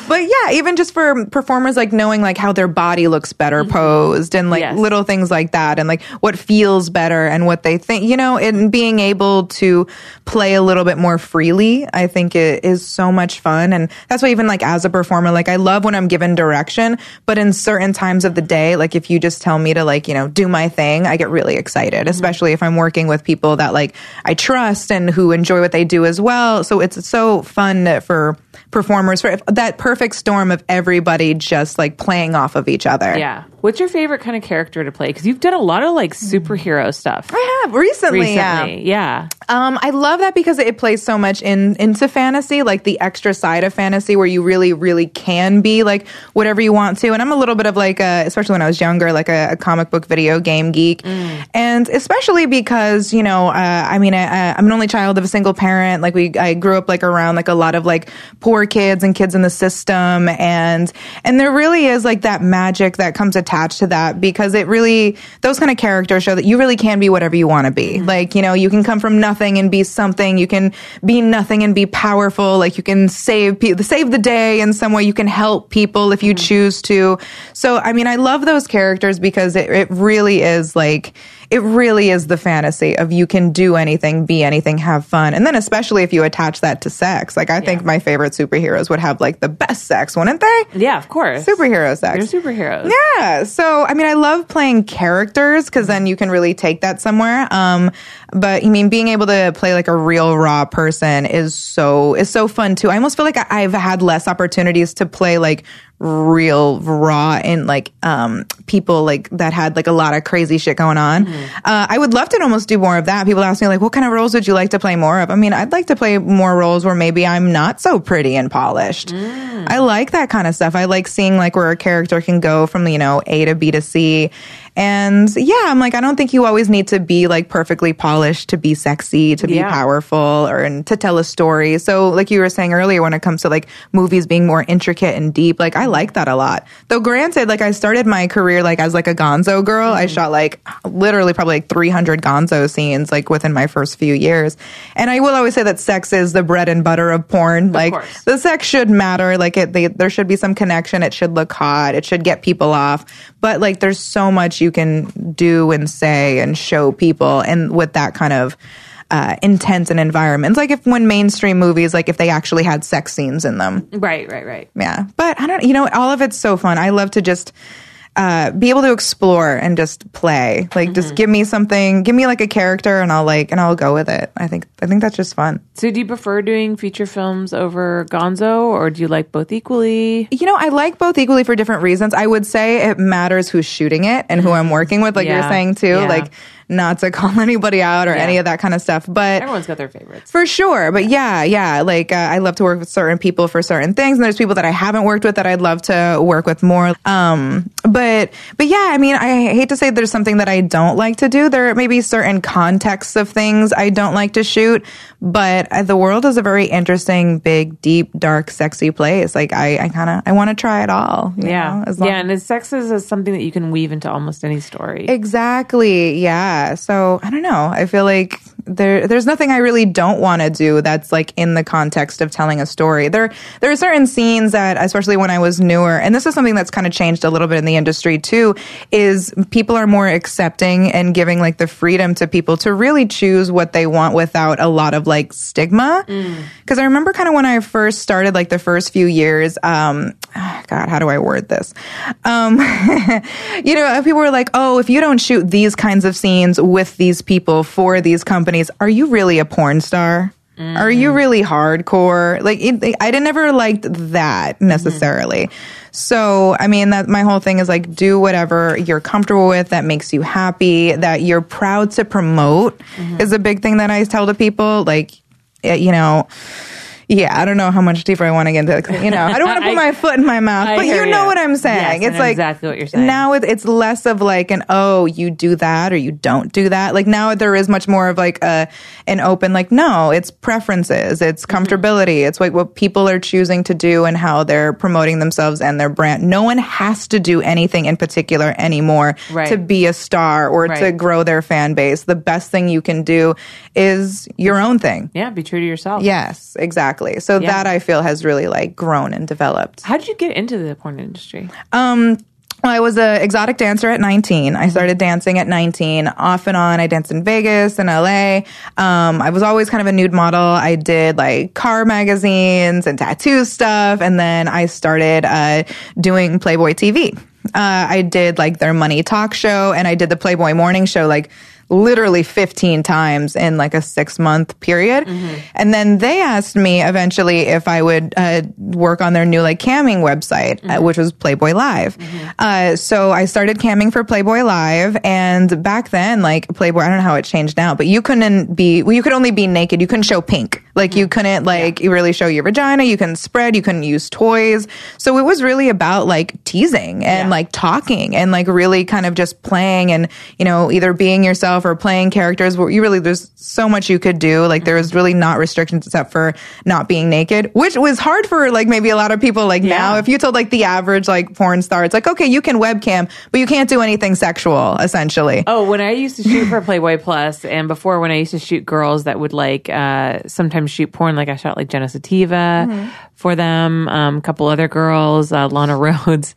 But yeah, even just for performers, like knowing like how their body looks better posed, and like little things like that, and like what feels better and what they think, you know, and being able to play a little bit more freely, I think it is so much fun. And that's why even like as a performer, like I love when I'm given direction, but in certain times of the day, like if you just tell me to like, you know, do my thing, I get really excited, especially if I'm working with people that like I trust and who enjoy what they do as well. So it's so fun for performers, for that perfect storm of everybody just like playing off of each other. Yeah. What's your favorite kind of character to play? Because you've done a lot of like superhero stuff. I have. Recently, yeah. I love that because it plays so much into fantasy, like the extra side of fantasy where you really, really can be like whatever you want to. And I'm a little bit of like, especially when I was younger, like a comic book video game geek. And especially because, you know, I mean, I'm an only child of a single parent. Like I grew up like around like a lot of like poor kids and kids in the system. And there really is like that magic that comes attached to that, because it really, those kind of characters show that you really can be whatever you want to be. Like, you know, you can come from nothing and be something. You can be nothing and be powerful. Like you can save the day in some way. You can help people if you choose to. So, I mean, I love those characters because it really is like, it really is the fantasy of you can do anything, be anything, have fun. And then especially if you attach that to sex. Like I think my favorite superheroes would have like the best sex, wouldn't they? Yeah, of course. Superhero sex. They're superheroes. Yeah. So, I mean, I love playing characters because then you can really take that somewhere. But I mean, being able to play like a real raw person is so fun too. I almost feel like I've had less opportunities to play like real raw and like people like that had like a lot of crazy shit going on. I would love to almost do more of that. People ask me like, what kind of roles would you like to play more of? I mean, I'd like to play more roles where maybe I'm not so pretty and polished. I like that kind of stuff. I like seeing like where a character can go from, you know, A to B to C. And yeah, I'm like, I don't think you always need to be like perfectly polished to be sexy, to be powerful, or to tell a story. So like you were saying earlier, when it comes to like movies being more intricate and deep, like I like that a lot. Though granted, like I started my career like as like a gonzo girl. I shot like literally probably like 300 gonzo scenes like within my first few years. And I will always say that sex is the bread and butter of porn. Of like course. The sex should matter. Like there should be some connection. It should look hot. It should get people off. But like there's so much you can do and say and show people, and with that kind of intense an environment. It's like if when mainstream movies, like if they actually had sex scenes in them. Right. Yeah. But I don't, all of it's so fun. I love to just be able to explore and just play. Like just give me something, give me like a character and I'll go with it. I think that's just fun. So do you prefer doing feature films over Gonzo or do you like both equally? I like both equally for different reasons. I would say it matters who's shooting it and who I'm working with, like you're saying too. Yeah. Like not to call anybody out or any of that kind of stuff, but everyone's got their favorites for sure. But yeah. Like I love to work with certain people for certain things, and there's people that I haven't worked with that I'd love to work with more. But yeah, I mean, I hate to say there's something that I don't like to do. There may be certain contexts of things I don't like to shoot, but the world is a very interesting, big, deep, dark, sexy place. Like I want to try it all. You know, and sex is something that you can weave into almost any story. Exactly. Yeah. So I don't know. I feel like there's nothing I really don't want to do that's like in the context of telling a story. There are certain scenes that, especially when I was newer, and this is something that's kind of changed a little bit in the industry too, is people are more accepting and giving like the freedom to people to really choose what they want without a lot of like stigma. Because I remember kind of when I first started, like the first few years, God, how do I word this? People were like, oh, if you don't shoot these kinds of scenes with these people for these companies, are you really a porn star? Are you really hardcore? Like I never liked that necessarily. So, I mean, that my whole thing is like, do whatever you're comfortable with, that makes you happy, that you're proud to promote is a big thing that I tell to people. Like, yeah, I don't know how much deeper I want to get into it. I don't want to put my foot in my mouth, but you know what I'm saying. Yes, it's like exactly what you're saying. Now it's less of like an, oh, you do that or you don't do that. Like now there is much more of like an open, like, no, it's preferences, it's comfortability. It's like what people are choosing to do and how they're promoting themselves and their brand. No one has to do anything in particular anymore to be a star or to grow their fan base. The best thing you can do is your own thing. Yeah, be true to yourself. Yes, exactly. So that I feel has really like grown and developed. How did you get into the porn industry? I was an exotic dancer at 19. I started dancing at 19. Off and on, I danced in Vegas and LA. I was always kind of a nude model. I did like car magazines and tattoo stuff. And then I started doing Playboy TV. I did like their money talk show and I did the Playboy morning show like literally 15 times in like a 6-month period. And then they asked me eventually if I would work on their new like camming website, which was Playboy Live. So I started camming for Playboy Live, and back then like Playboy, I don't know how it changed now, but you could only be naked. You couldn't show pink. Like you couldn't like really show your vagina. You couldn't spread. You couldn't use toys. So it was really about like teasing and like talking and like really kind of just playing and, either being yourself or playing characters where there's so much you could do. Like there was really not restrictions except for not being naked, which was hard for like maybe a lot of people like now. If you told like the average like porn star, it's like, okay, you can webcam, but you can't do anything sexual essentially. Oh, when I used to shoot for Playboy Plus and before when I used to shoot girls that would like sometimes shoot porn, like I shot like Jenna Sativa for them, a couple other girls, Lana Rhodes.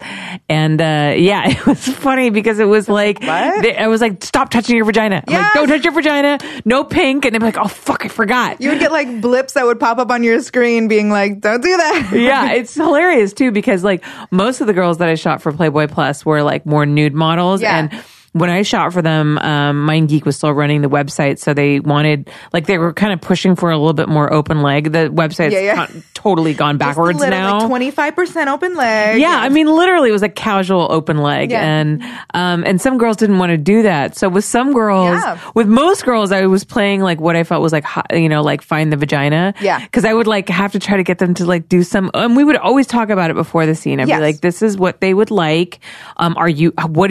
And it was funny because it was like, I was like, stop touching your vagina. I'm like, don't touch your vagina. No pink. And I'm like, oh, fuck, I forgot. You would get like blips that would pop up on your screen being like, don't do that. Yeah, it's hilarious too because like most of the girls that I shot for Playboy Plus were like more nude models. And when I shot for them, MindGeek was still running the website, so they wanted, like, they were kind of pushing for a little bit more open leg. The website's totally gone backwards now. Like 25% open leg. Yeah, I mean, literally, it was a casual open leg, and some girls didn't want to do that. So with some girls, with most girls, I was playing like what I felt was like, like find the vagina. Yeah, because I would like have to try to get them to like do some, and we would always talk about it before the scene. I'd be like, this is what they would like. What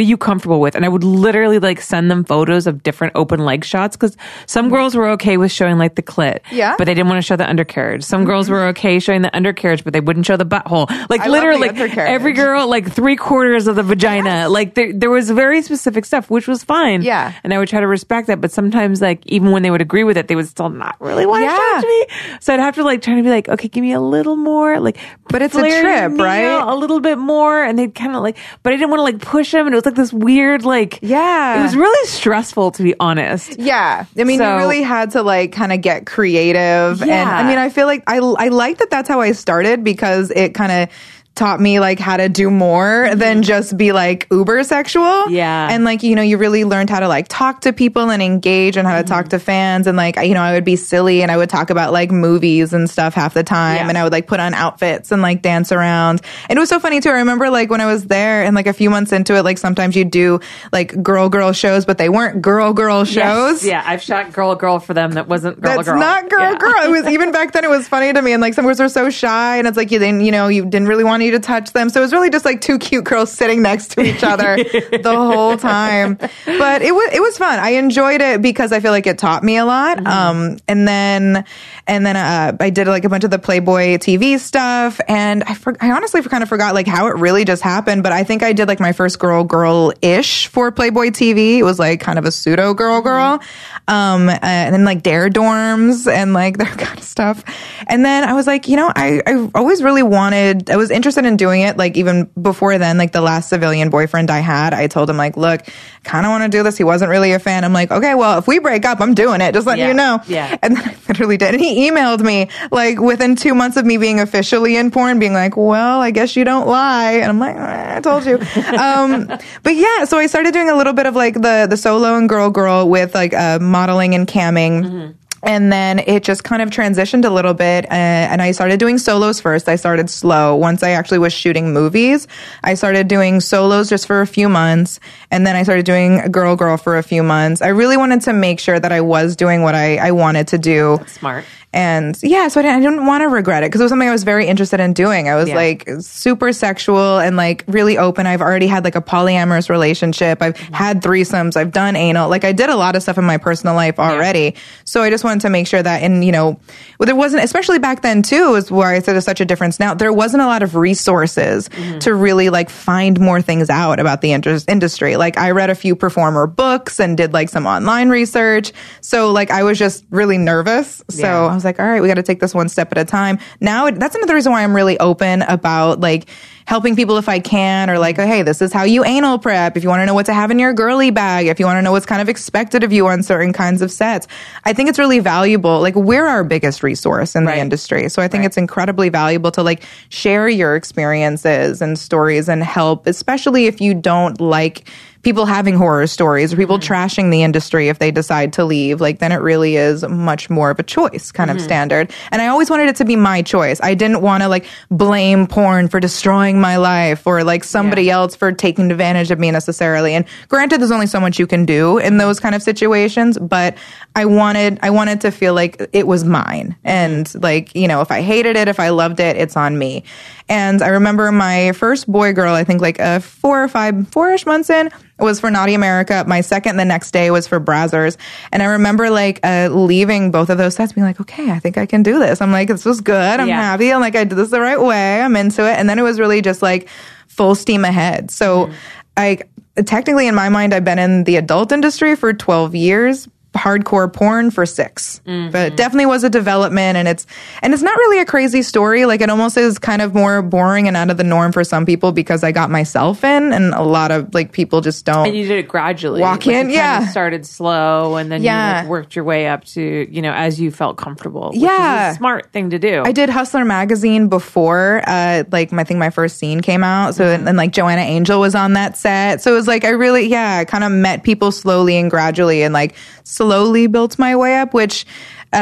are you comfortable with? And I would literally like send them photos of different open leg shots because some girls were okay with showing like the clit, but they didn't want to show the undercarriage. Some girls were okay showing the undercarriage, but they wouldn't show the butthole. Like, I literally, every girl, like 3/4 of the vagina. Yes. Like, there was very specific stuff, which was fine. Yeah. And I would try to respect that. But sometimes, like, even when they would agree with it, they would still not really want to show it to me. So I'd have to, like, try to be like, okay, give me a little more. Like, but it's a trip, right? A little bit more. And they'd kind of like, but I didn't want to, like, push them. And it was like this weird, like, yeah. It was really stressful, to be honest. Yeah. I mean, you really had to, like, kind of get creative. Yeah. And I mean, I feel like I like that that's how I started, because it kind of taught me, like, how to do more than just be, like, uber sexual. Yeah. And, like, you know, you really learned how to, like, talk to people and engage, and how to talk to fans. And, like, you know, I would be silly and I would talk about, like, movies and stuff half the time. Yeah. And I would, like, put on outfits and, like, dance around. And it was so funny too. I remember, like, when I was there and, like, a few months into it, like, sometimes you do, like, girl shows, but they weren't girl shows. Yes. Yeah. I've shot girl for them that wasn't girl. That's girl. That's not girl. It was, even back then, it was funny to me. And, like, some girls were so shy, and it's like, you didn't really want to touch them. So it was really just, like, two cute girls sitting next to each other the whole time. But it was fun. I enjoyed it because I feel like it taught me a lot. And then I did, like, a bunch of the Playboy TV stuff, and I honestly kind of forgot, like, how it really just happened. But I think I did, like, my first girl-ish for Playboy TV. It was, like, kind of a pseudo girl. And then, like, dare dorms and, like, that kind of stuff. And then I was like, you know, I always really wanted, I was interested in doing it, like, even before then. Like, the last civilian boyfriend I had, I told him, like, look, kind of want to do this. He wasn't really a fan. I'm like, okay, well, if we break up, I'm doing it, just letting you know. Yeah. And then I literally did. And he emailed me, like, within 2 months of me being officially in porn, being like, well, I guess you don't lie. And I'm like, I told you. But yeah, so I started doing a little bit of, like, the solo and girl with, like, modeling and camming. And then it just kind of transitioned a little bit, and I started doing solos first. I started slow. Once I actually was shooting movies, I started doing solos just for a few months, and then I started doing girl for a few months. I really wanted to make sure that I was doing what I wanted to do. That's smart. And yeah, so I didn't want to regret it, because it was something I was very interested in doing. I was like super sexual and, like, really open. I've already had, like, a polyamorous relationship. I've had threesomes. I've done anal. Like, I did a lot of stuff in my personal life already. Yeah. So I just wanted to make sure that, and, you know, there wasn't, especially back then too, is where I said there's such a difference now. There wasn't a lot of resources to really, like, find more things out about the industry. Like, I read a few performer books and did, like, some online research. So, like, I was just really nervous. So I was like, all right, we got to take this one step at a time. Now, that's another reason why I'm really open about, like, helping people if I can, or, like, oh, hey, this is how you anal prep. If you want to know what to have in your girly bag, if you want to know what's kind of expected of you on certain kinds of sets. I think it's really valuable. Like, we're our biggest resource in the industry. So I think it's incredibly valuable to, like, share your experiences and stories and help, especially if you don't like people having horror stories, or people trashing the industry if they decide to leave. Like, then it really is much more of a choice kind of standard. And I always wanted it to be my choice. I didn't want to, like, blame porn for destroying my life, or, like, somebody else for taking advantage of me necessarily. And granted, there's only so much you can do in those kind of situations, but I wanted to feel like it was mine. And, like, you know, if I hated it, if I loved it, it's on me. And I remember my first boy-girl, I think, like, 4 or 5-ish months in, was for Naughty America. My second the next day was for Brazzers. And I remember, like, leaving both of those sets being like, okay, I think I can do this. I'm like, this was good. I'm happy. I'm like, I did this the right way. I'm into it. And then it was really just, like, full steam ahead. So technically, in my mind, I've been in the adult industry for 12 years. Hardcore porn for 6, but it definitely was a development, and it's not really a crazy story. Like, it almost is kind of more boring and out of the norm for some people, because I got myself in, and a lot of, like, people just don't. And you did it gradually. Walk in, like, kind of started slow, and then you, like, worked your way up to, you know, as you felt comfortable. Which is a smart thing to do. I did Hustler magazine before, like, I think my first scene came out. So and like Joanna Angel was on that set. So it was like I really, I kind of met people slowly and gradually, and, like, slowly built my way up, which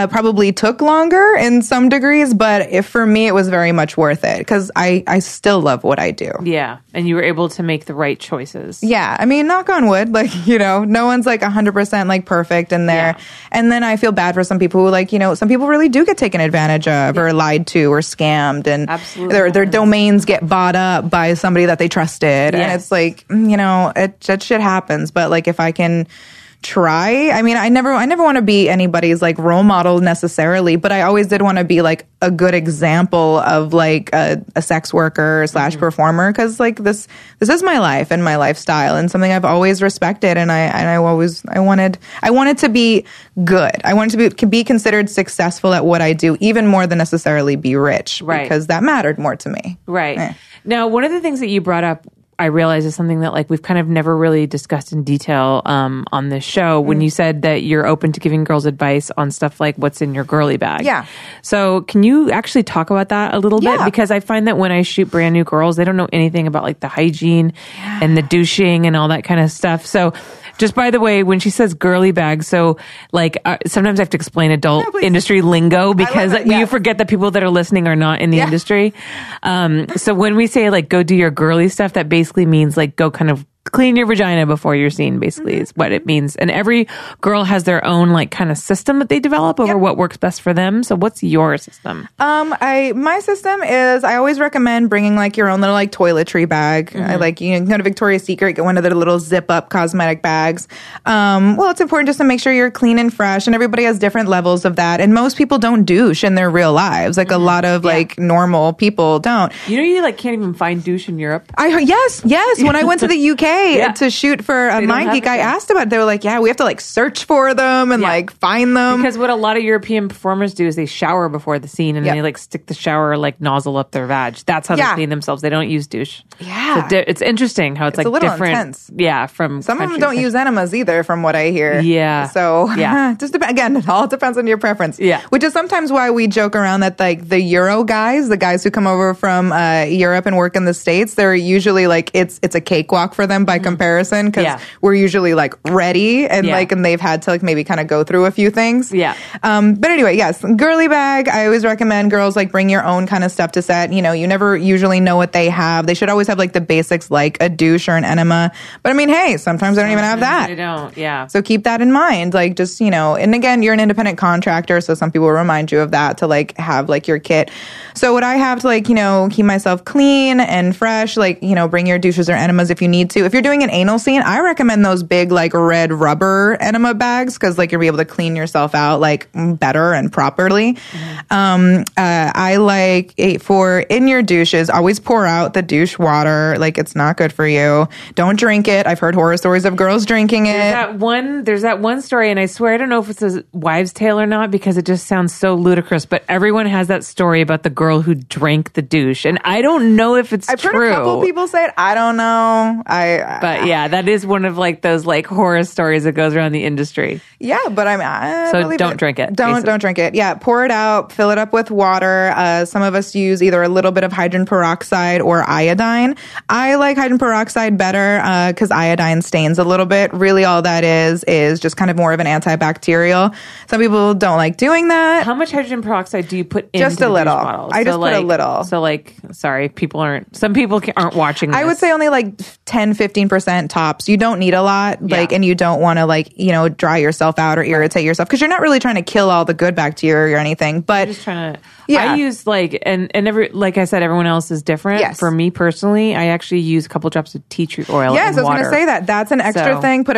probably took longer in some degrees, but for me it was very much worth it, because I still love what I do. Yeah, and you were able to make the right choices. Yeah, I mean, knock on wood, like, you know, no one's, like, 100% like perfect in there. Yeah. And then I feel bad for some people who, like, you know, some people really do get taken advantage of or lied to or scammed, and their domains get bought up by somebody that they trusted. Yes. And it's like, you know, that shit happens, but, like, if I can try. I mean, I never want to be anybody's like role model necessarily, but I always did want to be like a good example of like a sex worker / performer, because like this is my life and my lifestyle and something I've always respected, and I wanted to be good. I wanted to be considered successful at what I do, even more than necessarily be rich, right? Because that mattered more to me, right? Now, one of the things that you brought up, I realize, is something that like we've kind of never really discussed in detail on this show. Mm-hmm. When you said that you're open to giving girls advice on stuff like what's in your girly bag. Yeah. So can you actually talk about that a little bit? Because I find that when I shoot brand new girls, they don't know anything about like the hygiene and the douching and all that kind of stuff. So just by the way, when she says girly bag, so like sometimes I have to explain adult industry lingo because you forget that people that are listening are not in the industry. So when we say like go do your girly stuff, that basically means like go kind of clean your vagina before you're seen, basically, is what it means. And every girl has their own like kind of system that they develop over what works best for them. So what's your system? My system is I always recommend bringing like your own little like toiletry bag. I like, you know, go to Victoria's Secret, get one of their little zip up cosmetic bags. Well, it's important just to make sure you're clean and fresh, and everybody has different levels of that. And most people don't douche in their real lives. Like a lot of like normal people don't. You know, you like can't even find douche in Europe. I heard, yes. When I went to the UK, to shoot for MindGeek, I asked about it. They were like, we have to like search for them and like find them. Because what a lot of European performers do is they shower before the scene, and then they like stick the shower like nozzle up their vag. That's how they clean themselves. They don't use douche. Yeah. So it's interesting how it's like a different. Intense. Yeah. From some of them don't use enemas either, from what I hear. Yeah. So just again, it all depends on your preference. Yeah. Which is sometimes why we joke around that like the Euro guys, the guys who come over from Europe and work in the States, they're usually like it's a cakewalk for them by comparison, because we're usually like ready and like, and they've had to like maybe kind of go through a few things. Yeah. But anyway, yes, girly bag. I always recommend girls like bring your own kind of stuff to set. You know, you never usually know what they have. They should always have like the basics, like a douche or an enema. But I mean, hey, sometimes they don't even have that. They don't. Yeah. So keep that in mind. Like just, you know, and again, you're an independent contractor, so some people will remind you of that to like have like your kit. So what I have to like, you know, keep myself clean and fresh, like, you know, bring your douches or enemas if you need to. If you're doing an anal scene, I recommend those big, like, red rubber enema bags, because, like, you'll be able to clean yourself out, like, better and properly. Mm-hmm. I like, for in your douches, always pour out the douche water. Like, it's not good for you. Don't drink it. I've heard horror stories of girls drinking it. There's that one story, and I swear, I don't know if it's a wives' tale or not, because it just sounds so ludicrous, but everyone has that story about the girl who drank the douche, and I don't know if it's true. I've heard a couple people say it. I don't know. But yeah, that is one of like those like horror stories that goes around the industry. Yeah, but so don't drink it. Don't drink it. Yeah, pour it out, fill it up with water. Some of us use either a little bit of hydrogen peroxide or iodine. I like hydrogen peroxide better because iodine stains a little bit. Really, all that is just kind of more of an antibacterial. Some people don't like doing that. How much hydrogen peroxide do you put in? Just a little. I just put a little. So like, sorry, some people aren't watching this. I would say only like 10, 15% tops. You don't need a lot, like, and you don't want to like, you know, dry yourself out or irritate yourself, because you're not really trying to kill all the good bacteria or anything. But I'm just trying to, I use like, and every, like I said, everyone else is different. Yes. For me personally, I actually use a couple drops of tea tree oil. Yes, I was going to say that. That's an extra thing. I put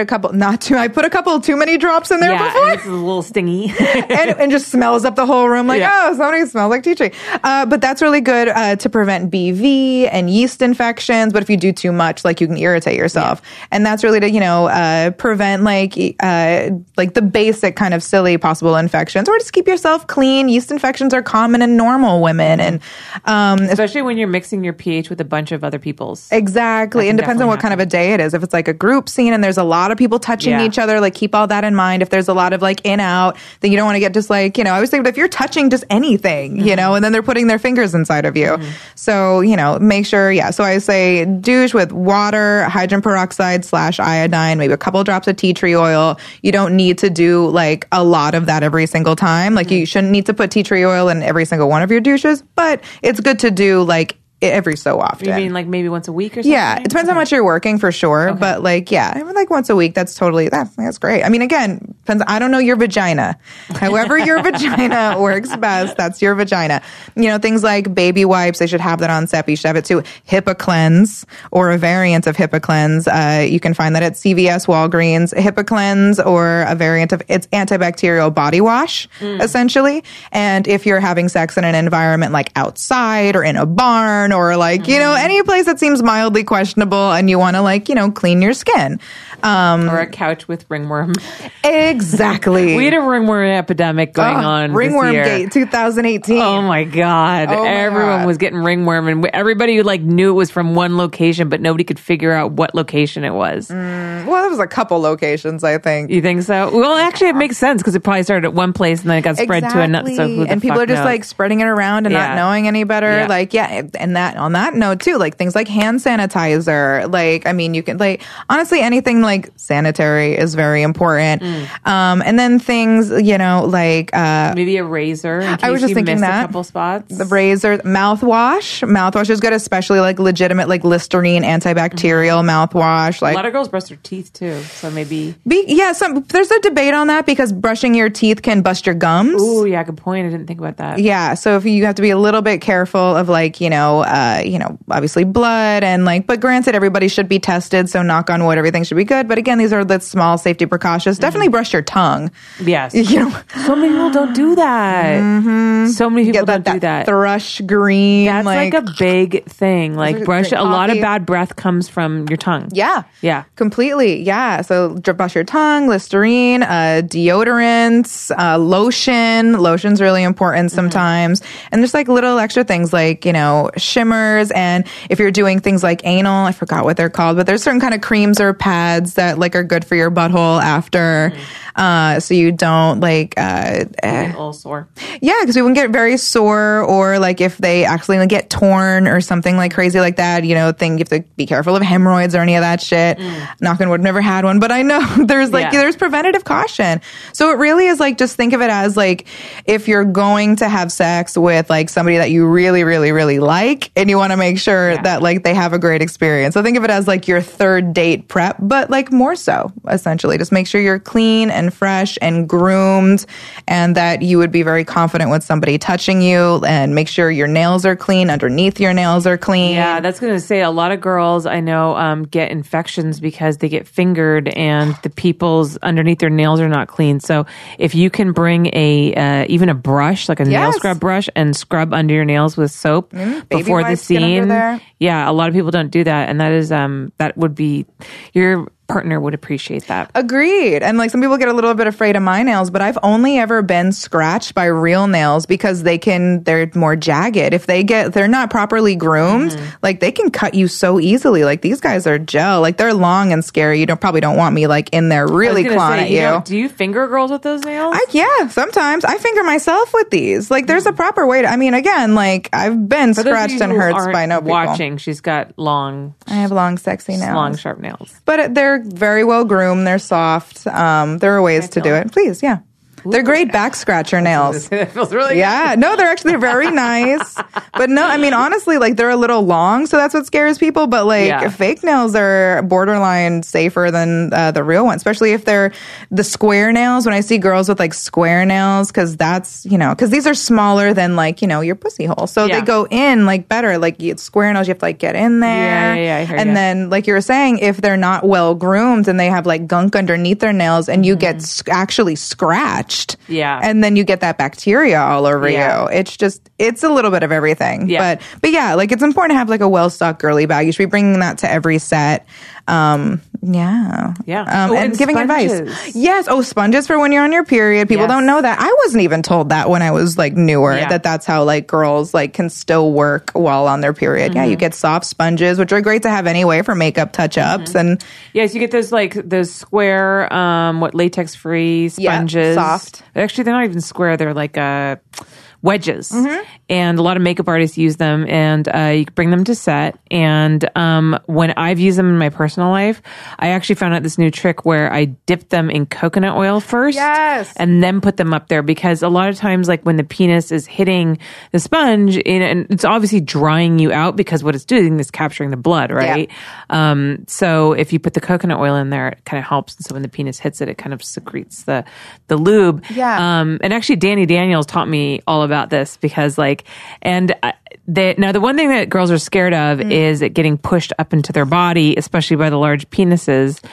a couple too many drops in there before. Yeah, it's a little stingy, and just smells up the whole room. Like, oh, somebody smells like tea tree. But that's really good to prevent BV and yeast infections. But if you do too much, like, you can irritate yourself, and that's really to, you know, prevent like the basic kind of silly possible infections, or just keep yourself clean. Yeast infections are common in normal women, and especially when you're mixing your pH with a bunch of other people's. Exactly, and depends on what kind of a day it is. If it's like a group scene and there's a lot of people touching each other, like, keep all that in mind. If there's a lot of like in out, then you don't want to get just like, you know, I always think if you're touching just anything, you know, and then they're putting their fingers inside of you, so, you know, make sure. So I say douche with water, hydrogen peroxide / iodine, maybe a couple drops of tea tree oil. You don't need to do like a lot of that every single time. Like, you shouldn't need to put tea tree oil in every single one of your douches, but it's good to do like every so often. You mean like maybe once a week or something? Yeah, it depends how much you're working for sure. Okay. But like, yeah, I mean, like once a week, that's totally, that's great. I mean, again, depends. I don't know your vagina. However your vagina works best, that's your vagina. You know, things like baby wipes, they should have that on set. You should have it too. HIPAA Cleanse or a variant of HIPAA Cleanse. You can find that at CVS, Walgreens. HIPAA Cleanse or a variant of, it's antibacterial body wash, essentially. And if you're having sex in an environment like outside or in a barn, or like, you know, any place that seems mildly questionable and you want to like, you know, clean your skin. Or a couch with ringworm. Exactly. We had a ringworm epidemic going on Ringworm Gate 2018. Oh my God. Oh my Everyone was getting ringworm and everybody like knew it was from one location, but nobody could figure out what location it was. Well, it was a couple locations, I think. You think so? Well, actually it makes sense because it probably started at one place and then it got spread to another. So who the and people fuck are just knows? Like spreading it around and not knowing any better. Yeah. Like, yeah. And that on that note too, like things like hand sanitizer, like, I mean, you can like, honestly, anything like sanitary is very important. And then things, you know, like, maybe a razor. In case I was just thinking that a couple spots. The razor, mouthwash is good, especially like legitimate, like Listerine antibacterial mouthwash. Like a lot of girls brush their teeth too. So maybe, there's a debate on that because brushing your teeth can bust your gums. Ooh, yeah. Good point. I didn't think about that. Yeah. So if you have to be a little bit careful of like, you know, obviously blood and like, but granted, everybody should be tested. So knock on wood, everything should be good. But again, these are the small safety precautions. Definitely brush your tongue. Yes. You know, so many people don't do that. So many people don't do that. Thrush green. That's like a big thing. Like brush, a lot of bad breath comes from your tongue. Yeah. Yeah. Completely. Yeah. So brush your tongue, Listerine, deodorants, lotion. Lotion's really important sometimes. And there's like little extra things like, you know, shimmers, and if you're doing things like anal, I forgot what they're called, but there's certain kind of creams or pads that like are good for your butthole after, so you don't like all sore. Yeah, because we wouldn't get very sore, or like if they accidentally get torn or something like crazy like that, you know, thing you have to be careful of hemorrhoids or any of that shit. Knock on wood, never had one, but I know there's like there's preventative caution. So it really is like just think of it as like if you're going to have sex with like somebody that you really like, and you want to make sure that like they have a great experience. So think of it as like your third date prep, but like more so essentially. Just make sure you're clean and fresh and groomed, and that you would be very confident with somebody touching you, and make sure your nails are clean, underneath your nails are clean. Yeah, that's going to say a lot of girls I know get infections because they get fingered and the people's underneath their nails are not clean. So if you can bring a even a brush, like a nail scrub brush, and scrub under your nails with soap before the scene. Yeah, a lot of people don't do that, and that is that would be your partner would appreciate that. Agreed. And like some people get a little bit afraid of my nails, but I've only ever been scratched by real nails because they're more jagged. If they're not properly groomed, like they can cut you so easily. Like these guys are gel, like they're long and scary. You probably don't want me like in there really clawing at you. Do you finger girls with those nails? Yeah, sometimes. I finger myself with these. Like there's a proper way to, I mean, again, like I've been scratched and hurt by no people. Watching, she's got long. I have long, sexy nails. Long, sharp nails. But they're very well groomed. They're soft. There are ways to do it. Please, yeah. They're great back scratcher nails. It feels really good. No, they're actually very nice. But no, I mean, honestly, like they're a little long, so that's what scares people. But like fake nails are borderline safer than the real ones, especially if they're the square nails. When I see girls with like square nails, because that's, you know, because these are smaller than like, you know, your pussy hole. So they go in like better. Like square nails, you have to like get in there. Yeah, I heard and then like you were saying, if they're not well groomed and they have like gunk underneath their nails and you get actually scratched. Yeah. And then you get that bacteria all over you. It's just, it's a little bit of everything. Yeah. But yeah, like it's important to have like a well-stocked girly bag. You should be bringing that to every set. And giving sponges. Advice. Yes. Oh, sponges for when you're on your period. People don't know that. I wasn't even told that when I was like newer, that's how like girls like can still work while on their period. Yeah. You get soft sponges, which are great to have anyway for makeup touch-ups. And yes, you get those like those square, latex-free sponges. Yeah, soft. Actually, they're not even square. They're like wedges. Mm-hmm. And a lot of makeup artists use them, and you bring them to set. And when I've used them in my personal life, I actually found out this new trick where I dip them in coconut oil first, yes, and then put them up there, because a lot of times, like when the penis is hitting the sponge, and it's obviously drying you out, because what it's doing is capturing the blood, right? Yeah. So if you put the coconut oil in there, it kind of helps. So when the penis hits it, it kind of secretes the lube. Yeah. And actually, Danny Daniels taught me all about this, because like, and now the one thing that girls are scared of is it getting pushed up into their body, especially by the large penises,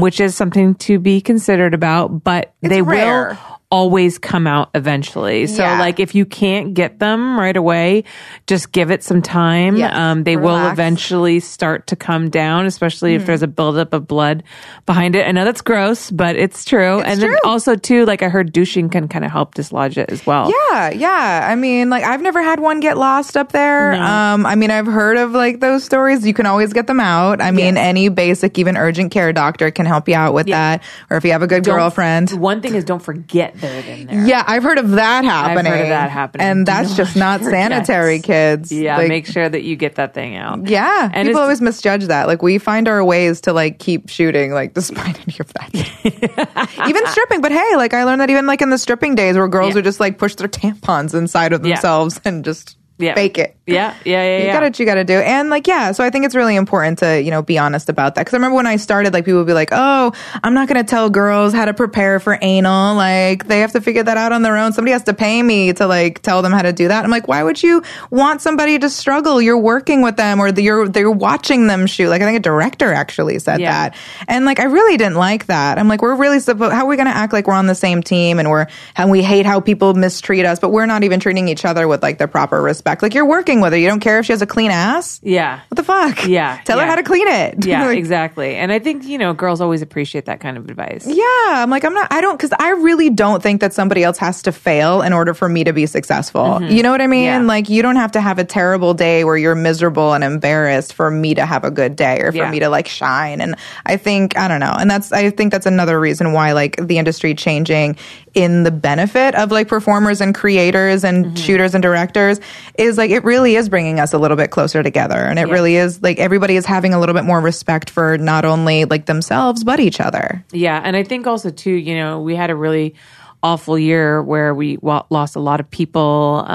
which is something to be considered about, but it's rare. Will always come out eventually. So like if you can't get them right away, just give it some time. Yes. They will eventually start to come down, especially if there's a buildup of blood behind it. I know that's gross, but it's true. Then also too, like I heard douching can kind of help dislodge it as well. Yeah. Yeah. I mean, like I've never had one get lost up there. No. I mean, I've heard of like those stories. You can always get them out. I mean, any basic, even urgent care doctor can help you out with that. Or if you have a good girlfriend. One thing is, don't forget in there. Yeah, I've heard of that happening. And that's just not sanitary, kids. Yeah, like, make sure that you get that thing out. Yeah, and people always misjudge that. Like, we find our ways to, like, keep shooting, like, despite any of that. Even stripping. But, hey, like, I learned that even, like, in the stripping days where girls would just, like, push their tampons inside of themselves and just... Yeah. Fake it. Yeah. You got what you got to do. And like, yeah, so I think it's really important to, you know, be honest about that. Because I remember when I started, like, people would be like, oh, I'm not going to tell girls how to prepare for anal. Like, they have to figure that out on their own. Somebody has to pay me to, like, tell them how to do that. I'm like, why would you want somebody to struggle? You're working with them, or they're watching them shoot. Like, I think a director actually said that. And like, I really didn't like that. I'm like, we're really supposed, how are we going to act like we're on the same team and we hate how people mistreat us, but we're not even treating each other with, like, the proper respect. Like, you're working with her. You don't care if she has a clean ass? Yeah. What the fuck? Yeah. Tell her how to clean it. Yeah, like, exactly. And I think, you know, girls always appreciate that kind of advice. Yeah. I'm like, because I really don't think that somebody else has to fail in order for me to be successful. Mm-hmm. You know what I mean? Yeah. Like, you don't have to have a terrible day where you're miserable and embarrassed for me to have a good day, or for me to, like, shine. And I think, I don't know. And I think that's another reason why, like, the industry changing in the benefit of, like, performers and creators and shooters and directors is, like, it really is bringing us a little bit closer together. And it really is, like, everybody is having a little bit more respect for not only, like, themselves, but each other. Yeah. And I think also, too, you know, we had a really awful year where we lost a lot of people,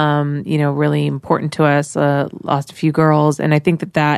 you know, really important to us, lost a few girls. And I think that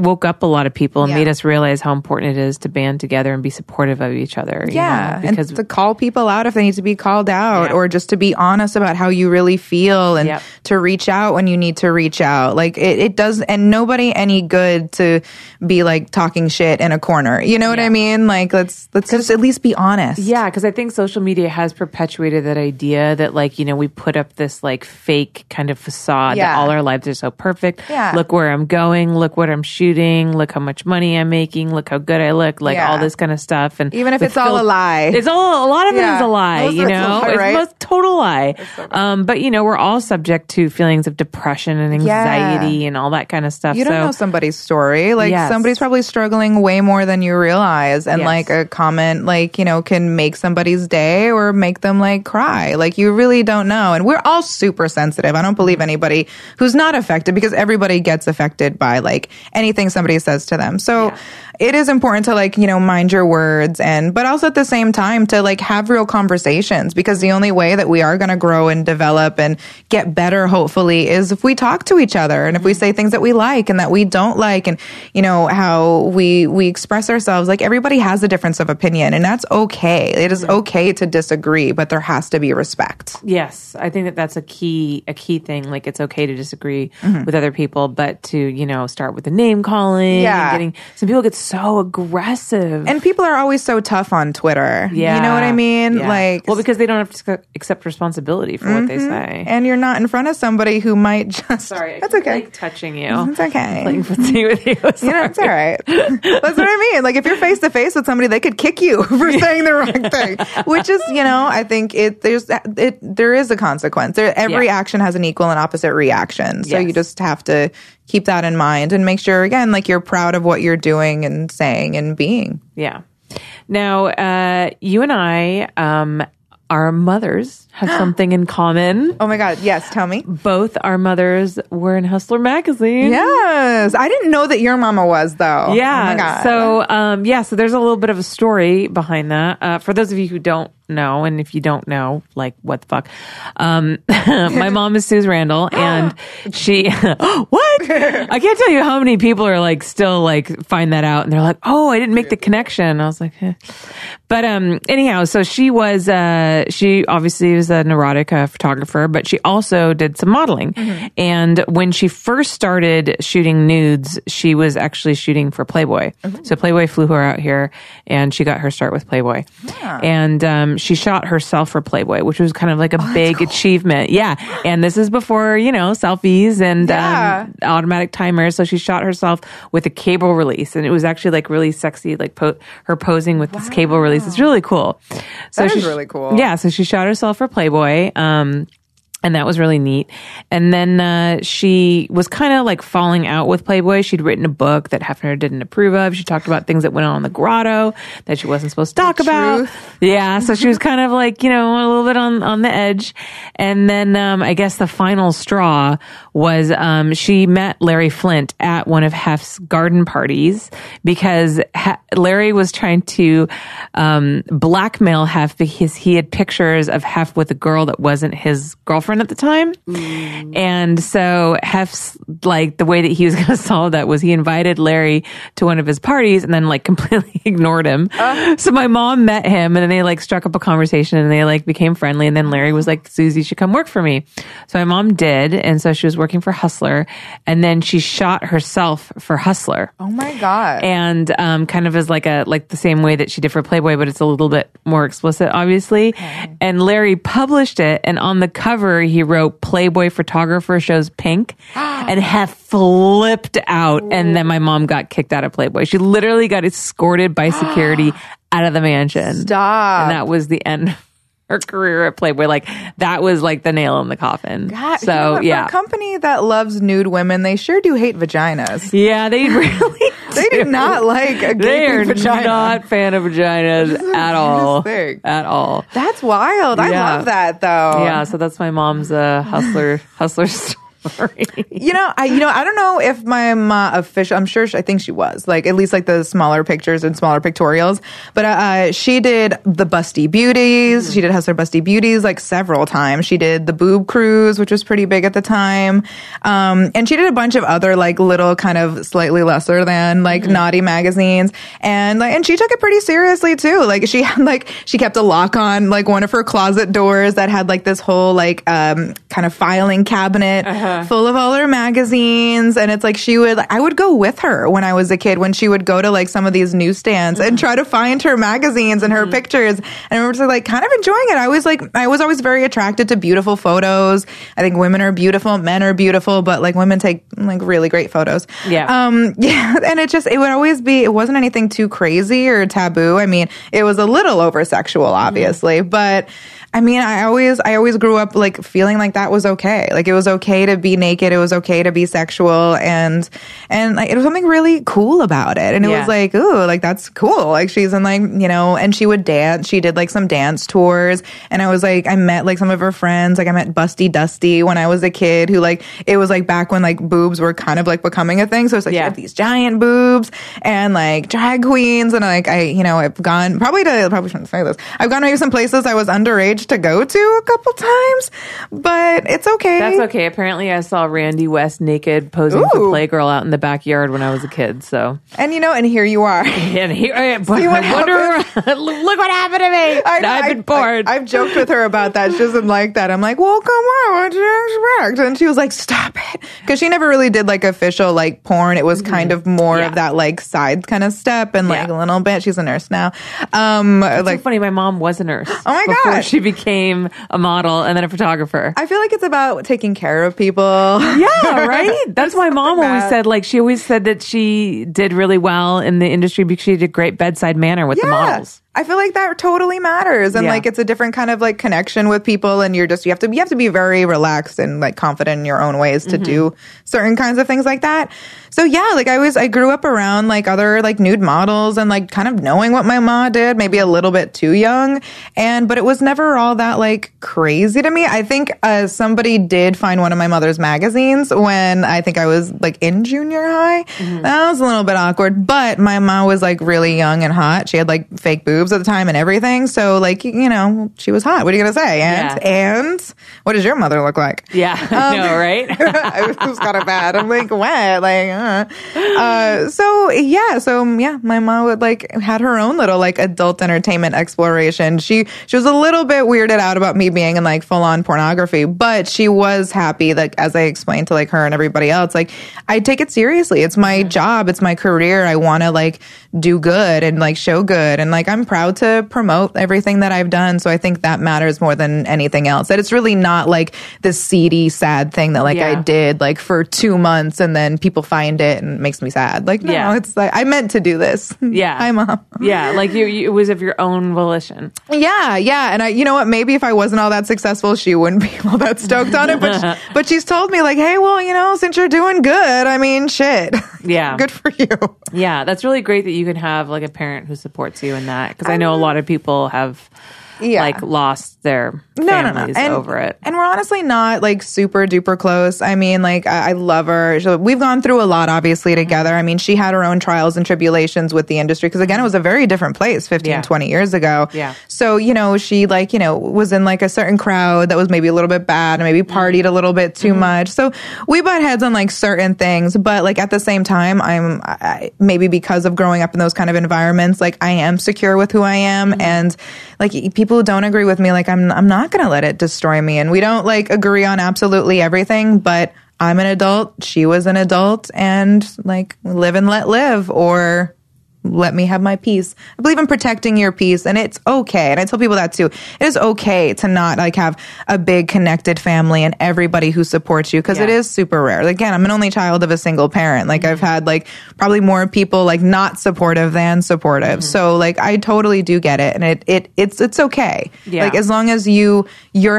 woke up a lot of people and made us realize how important it is to band together and be supportive of each other. Yeah, you know, because, and to call people out if they need to be called out, or just to be honest about how you really feel, and to reach out when you need to reach out. Like, it does, and nobody any good to be, like, talking shit in a corner. You know what I mean? Like, let's just at least be honest. Yeah, because I think social media has perpetuated that idea that, like, you know, we put up this, like, fake kind of facade that all our lives are so perfect. Yeah. Look where I'm going. Look what I'm shooting, look how much money I'm making, look how good I look, like all this kind of stuff. And even if it's all a lie. It's all, a lot of it is a lie, you know? It's the most total lie. So but, you know, we're all subject to feelings of depression and anxiety and all that kind of stuff. You don't know somebody's story. Like, somebody's probably struggling way more than you realize. And, like, a comment, like, you know, can make somebody's day or make them, like, cry. Like, you really don't know. And we're all super sensitive. I don't believe anybody who's not affected, because everybody gets affected by, like, anything somebody says to them. So it is important to, like, you know, mind your words, and but also at the same time to, like, have real conversations, because the only way that we are going to grow and develop and get better, hopefully, is if we talk to each other, and if we say things that we like and that we don't like, and, you know, how we express ourselves. Like, everybody has a difference of opinion, and that's okay. It is okay to disagree, but there has to be respect. Yes. I think that's a key thing. Like, it's okay to disagree with other people, but to, you know, start with the name calling and getting, some people get so aggressive, and people are always so tough on Twitter. You know what I mean? Like, well, because they don't have to accept responsibility for what they say, and you're not in front of somebody who might just that's okay, like, touching you. It's okay, playing footsie with you. You know, it's all right. That's what I mean. Like, if you're face to face with somebody, they could kick you for saying the wrong thing, which is, you know, I think there is a consequence. Every action has an equal and opposite reaction, so you just have to keep that in mind and make sure, again, like, you're proud of what you're doing and saying and being. Yeah. Now, you and I our mothers have something in common. Oh my God. Yes. Tell me. Both our mothers were in Hustler magazine. Yes. I didn't know that your mama was though. Yeah. Oh my God. So, so there's a little bit of a story behind that. For those of you who don't know, and if you don't know, like what the fuck? My mom is Suze Randall and she, what? I can't tell you how many people are like, still like find that out and they're like, oh, I didn't make the connection. I was like, eh. But, anyhow, so she was, she obviously was a neurotic photographer, but she also did some modeling. Mm-hmm. And when she first started shooting nudes, she was actually shooting for Playboy. Mm-hmm. So Playboy flew her out here and she got her start with Playboy. Yeah. And she shot herself for Playboy, which was kind of like a big achievement. Yeah. And this is before, you know, selfies and automatic timers. So she shot herself with a cable release. And it was actually like really sexy, like her posing with this cable release. It's really cool. So that is really cool. Yeah, so she shot herself for Playboy, and that was really neat. And then she was kind of like falling out with Playboy. She'd written a book that Hefner didn't approve of. She talked about things that went on in the grotto that she wasn't supposed to talk about. Yeah, so she was kind of like, you know, a little bit on the edge. And then I guess the final straw was she met Larry Flynt at one of Hef's garden parties because Larry was trying to blackmail Hef because he had pictures of Hef with a girl that wasn't his girlfriend at the time. Mm. And so Hef's like the way that he was going to solve that was he invited Larry to one of his parties and then like completely ignored him. So my mom met him and then they like struck up a conversation and they like became friendly. And then Larry was like, Suze, you should come work for me. So my mom did. And so she was working for Hustler and then she shot herself for Hustler. Oh my God. And kind of as like the same way that she did for Playboy, but it's a little bit more explicit, obviously. Okay. And Larry published it and on the cover he wrote Playboy photographer shows pink and Hef flipped out and then my mom got kicked out of Playboy. She literally got escorted by security out of the mansion. Stop. And that was the end of her career at Playboy. Like that was like the nail in the coffin. God, so you know what, yeah. For a company that loves nude women, they sure do hate vaginas. Yeah, they really they do not like a gaping vagina. They are not fan of vaginas at all. At all. That's wild. Yeah. I love that though. Yeah, so that's my mom's hustler story. I don't know if my mom official. I think she was like at least like the smaller pictures and smaller pictorials. But she did the Busty Beauties. She did Hustler Busty Beauties like several times. She did the Boob Cruise, which was pretty big at the time. And she did a bunch of other like little kind of slightly lesser than like naughty magazines. And like and she took it pretty seriously too. Like she had like she kept a lock on like one of her closet doors that had like this whole like kind of filing cabinet. Uh-huh. Full of all her magazines, and it's like she would. Like, I would go with her when I was a kid when she would go to like some of these newsstands and try to find her magazines and her pictures. And I remember just, like kind of enjoying it. I was always very attracted to beautiful photos. I think women are beautiful, men are beautiful, but like women take like really great photos. Yeah, and it would always be. It wasn't anything too crazy or taboo. I mean, it was a little over sexual, obviously, but. I mean, I always grew up like feeling like that was okay. Like it was okay to be naked. It was okay to be sexual, and like, it was something really cool about it. And it was like, ooh, like that's cool. Like she's in like you know, and she would dance. She did like some dance tours, and I was like, I met like some of her friends. Like I met Busty Dusty when I was a kid, who like it was like back when like boobs were kind of like becoming a thing. So it's like you have these giant boobs and like drag queens, and like I've gone probably shouldn't say this. I've gone to some places I was underage to go to a couple times, but it's okay. That's okay. Apparently, I saw Randy West naked posing for Playgirl out in the backyard when I was a kid. So, and here you are. And here, look what happened to me. I've been bored. I've joked with her about that. She doesn't like that. I'm like, well, come on, what do you expect? And she was like, stop it, because she never really did like official like porn. It was kind of more of that like side kind of step and like a little bit. She's a nurse now. It's like so funny. My mom was a nurse. Oh my god, she became a model and then a photographer. I feel like it's about taking care of people. Yeah, right? That's why mom always said, like, she always said that she did really well in the industry because she did great bedside manner with the models. I feel like that totally matters. And like, it's a different kind of like connection with people, and you're just, you have to be very relaxed and like confident in your own ways to do certain kinds of things like that. So yeah, like I grew up around like other like nude models and like kind of knowing what my ma did, maybe a little bit too young. But it was never all that like crazy to me. I think somebody did find one of my mother's magazines when I think I was like in junior high. That was a little bit awkward, but my ma was like really young and hot. She had like fake boobs at the time and everything, so like, you know, she was hot. What are you gonna say? And what does your mother look like? I know, right? It was kind of bad. I'm like, what? Like, so my mom would like had her own little like adult entertainment exploration. She was a little bit weirded out about me being in like full on pornography, but she was happy. Like as I explained to like her and everybody else, like I take it seriously. It's my job. It's my career. I want to like do good and like show good, and like I'm proud to promote everything that I've done. So I think that matters more than anything else. That it's really not like this seedy, sad thing that like I did like for 2 months and then people find it and it makes me sad. Like, no, it's like I meant to do this. Yeah. Hi, Mom. Yeah. Like you, it was of your own volition. Yeah. Yeah. And I, you know what? Maybe if I wasn't all that successful, she wouldn't be all that stoked on it. But she's told me like, hey, well, you know, since you're doing good, I mean, shit. Yeah. Good for you. Yeah. That's really great that you can have like a parent who supports you in that. Because I know a lot of people have like lost their families over it. And we're honestly not like super duper close. I mean, like I love her. We've gone through a lot obviously together. I mean, she had her own trials and tribulations with the industry because again, it was a very different place 15, 20 years ago. Yeah. So, you know, she like, you know, was in like a certain crowd that was maybe a little bit bad and maybe partied a little bit too much. So we butt heads on like certain things, but like at the same time, I maybe because of growing up in those kind of environments, like I am secure with who I am and like people who don't agree with me, like I'm not gonna let it destroy me, and we don't like agree on absolutely everything, but I'm an adult, she was an adult, and like live and let live, or let me have my peace. I believe in protecting your peace, and it's okay. And I tell people that too. It is okay to not like have a big connected family and everybody who supports you, because it is super rare. Again, I'm an only child of a single parent. Like I've had like probably more people like not supportive than supportive. So like I totally do get it, and it's okay. Yeah. Like as long as you're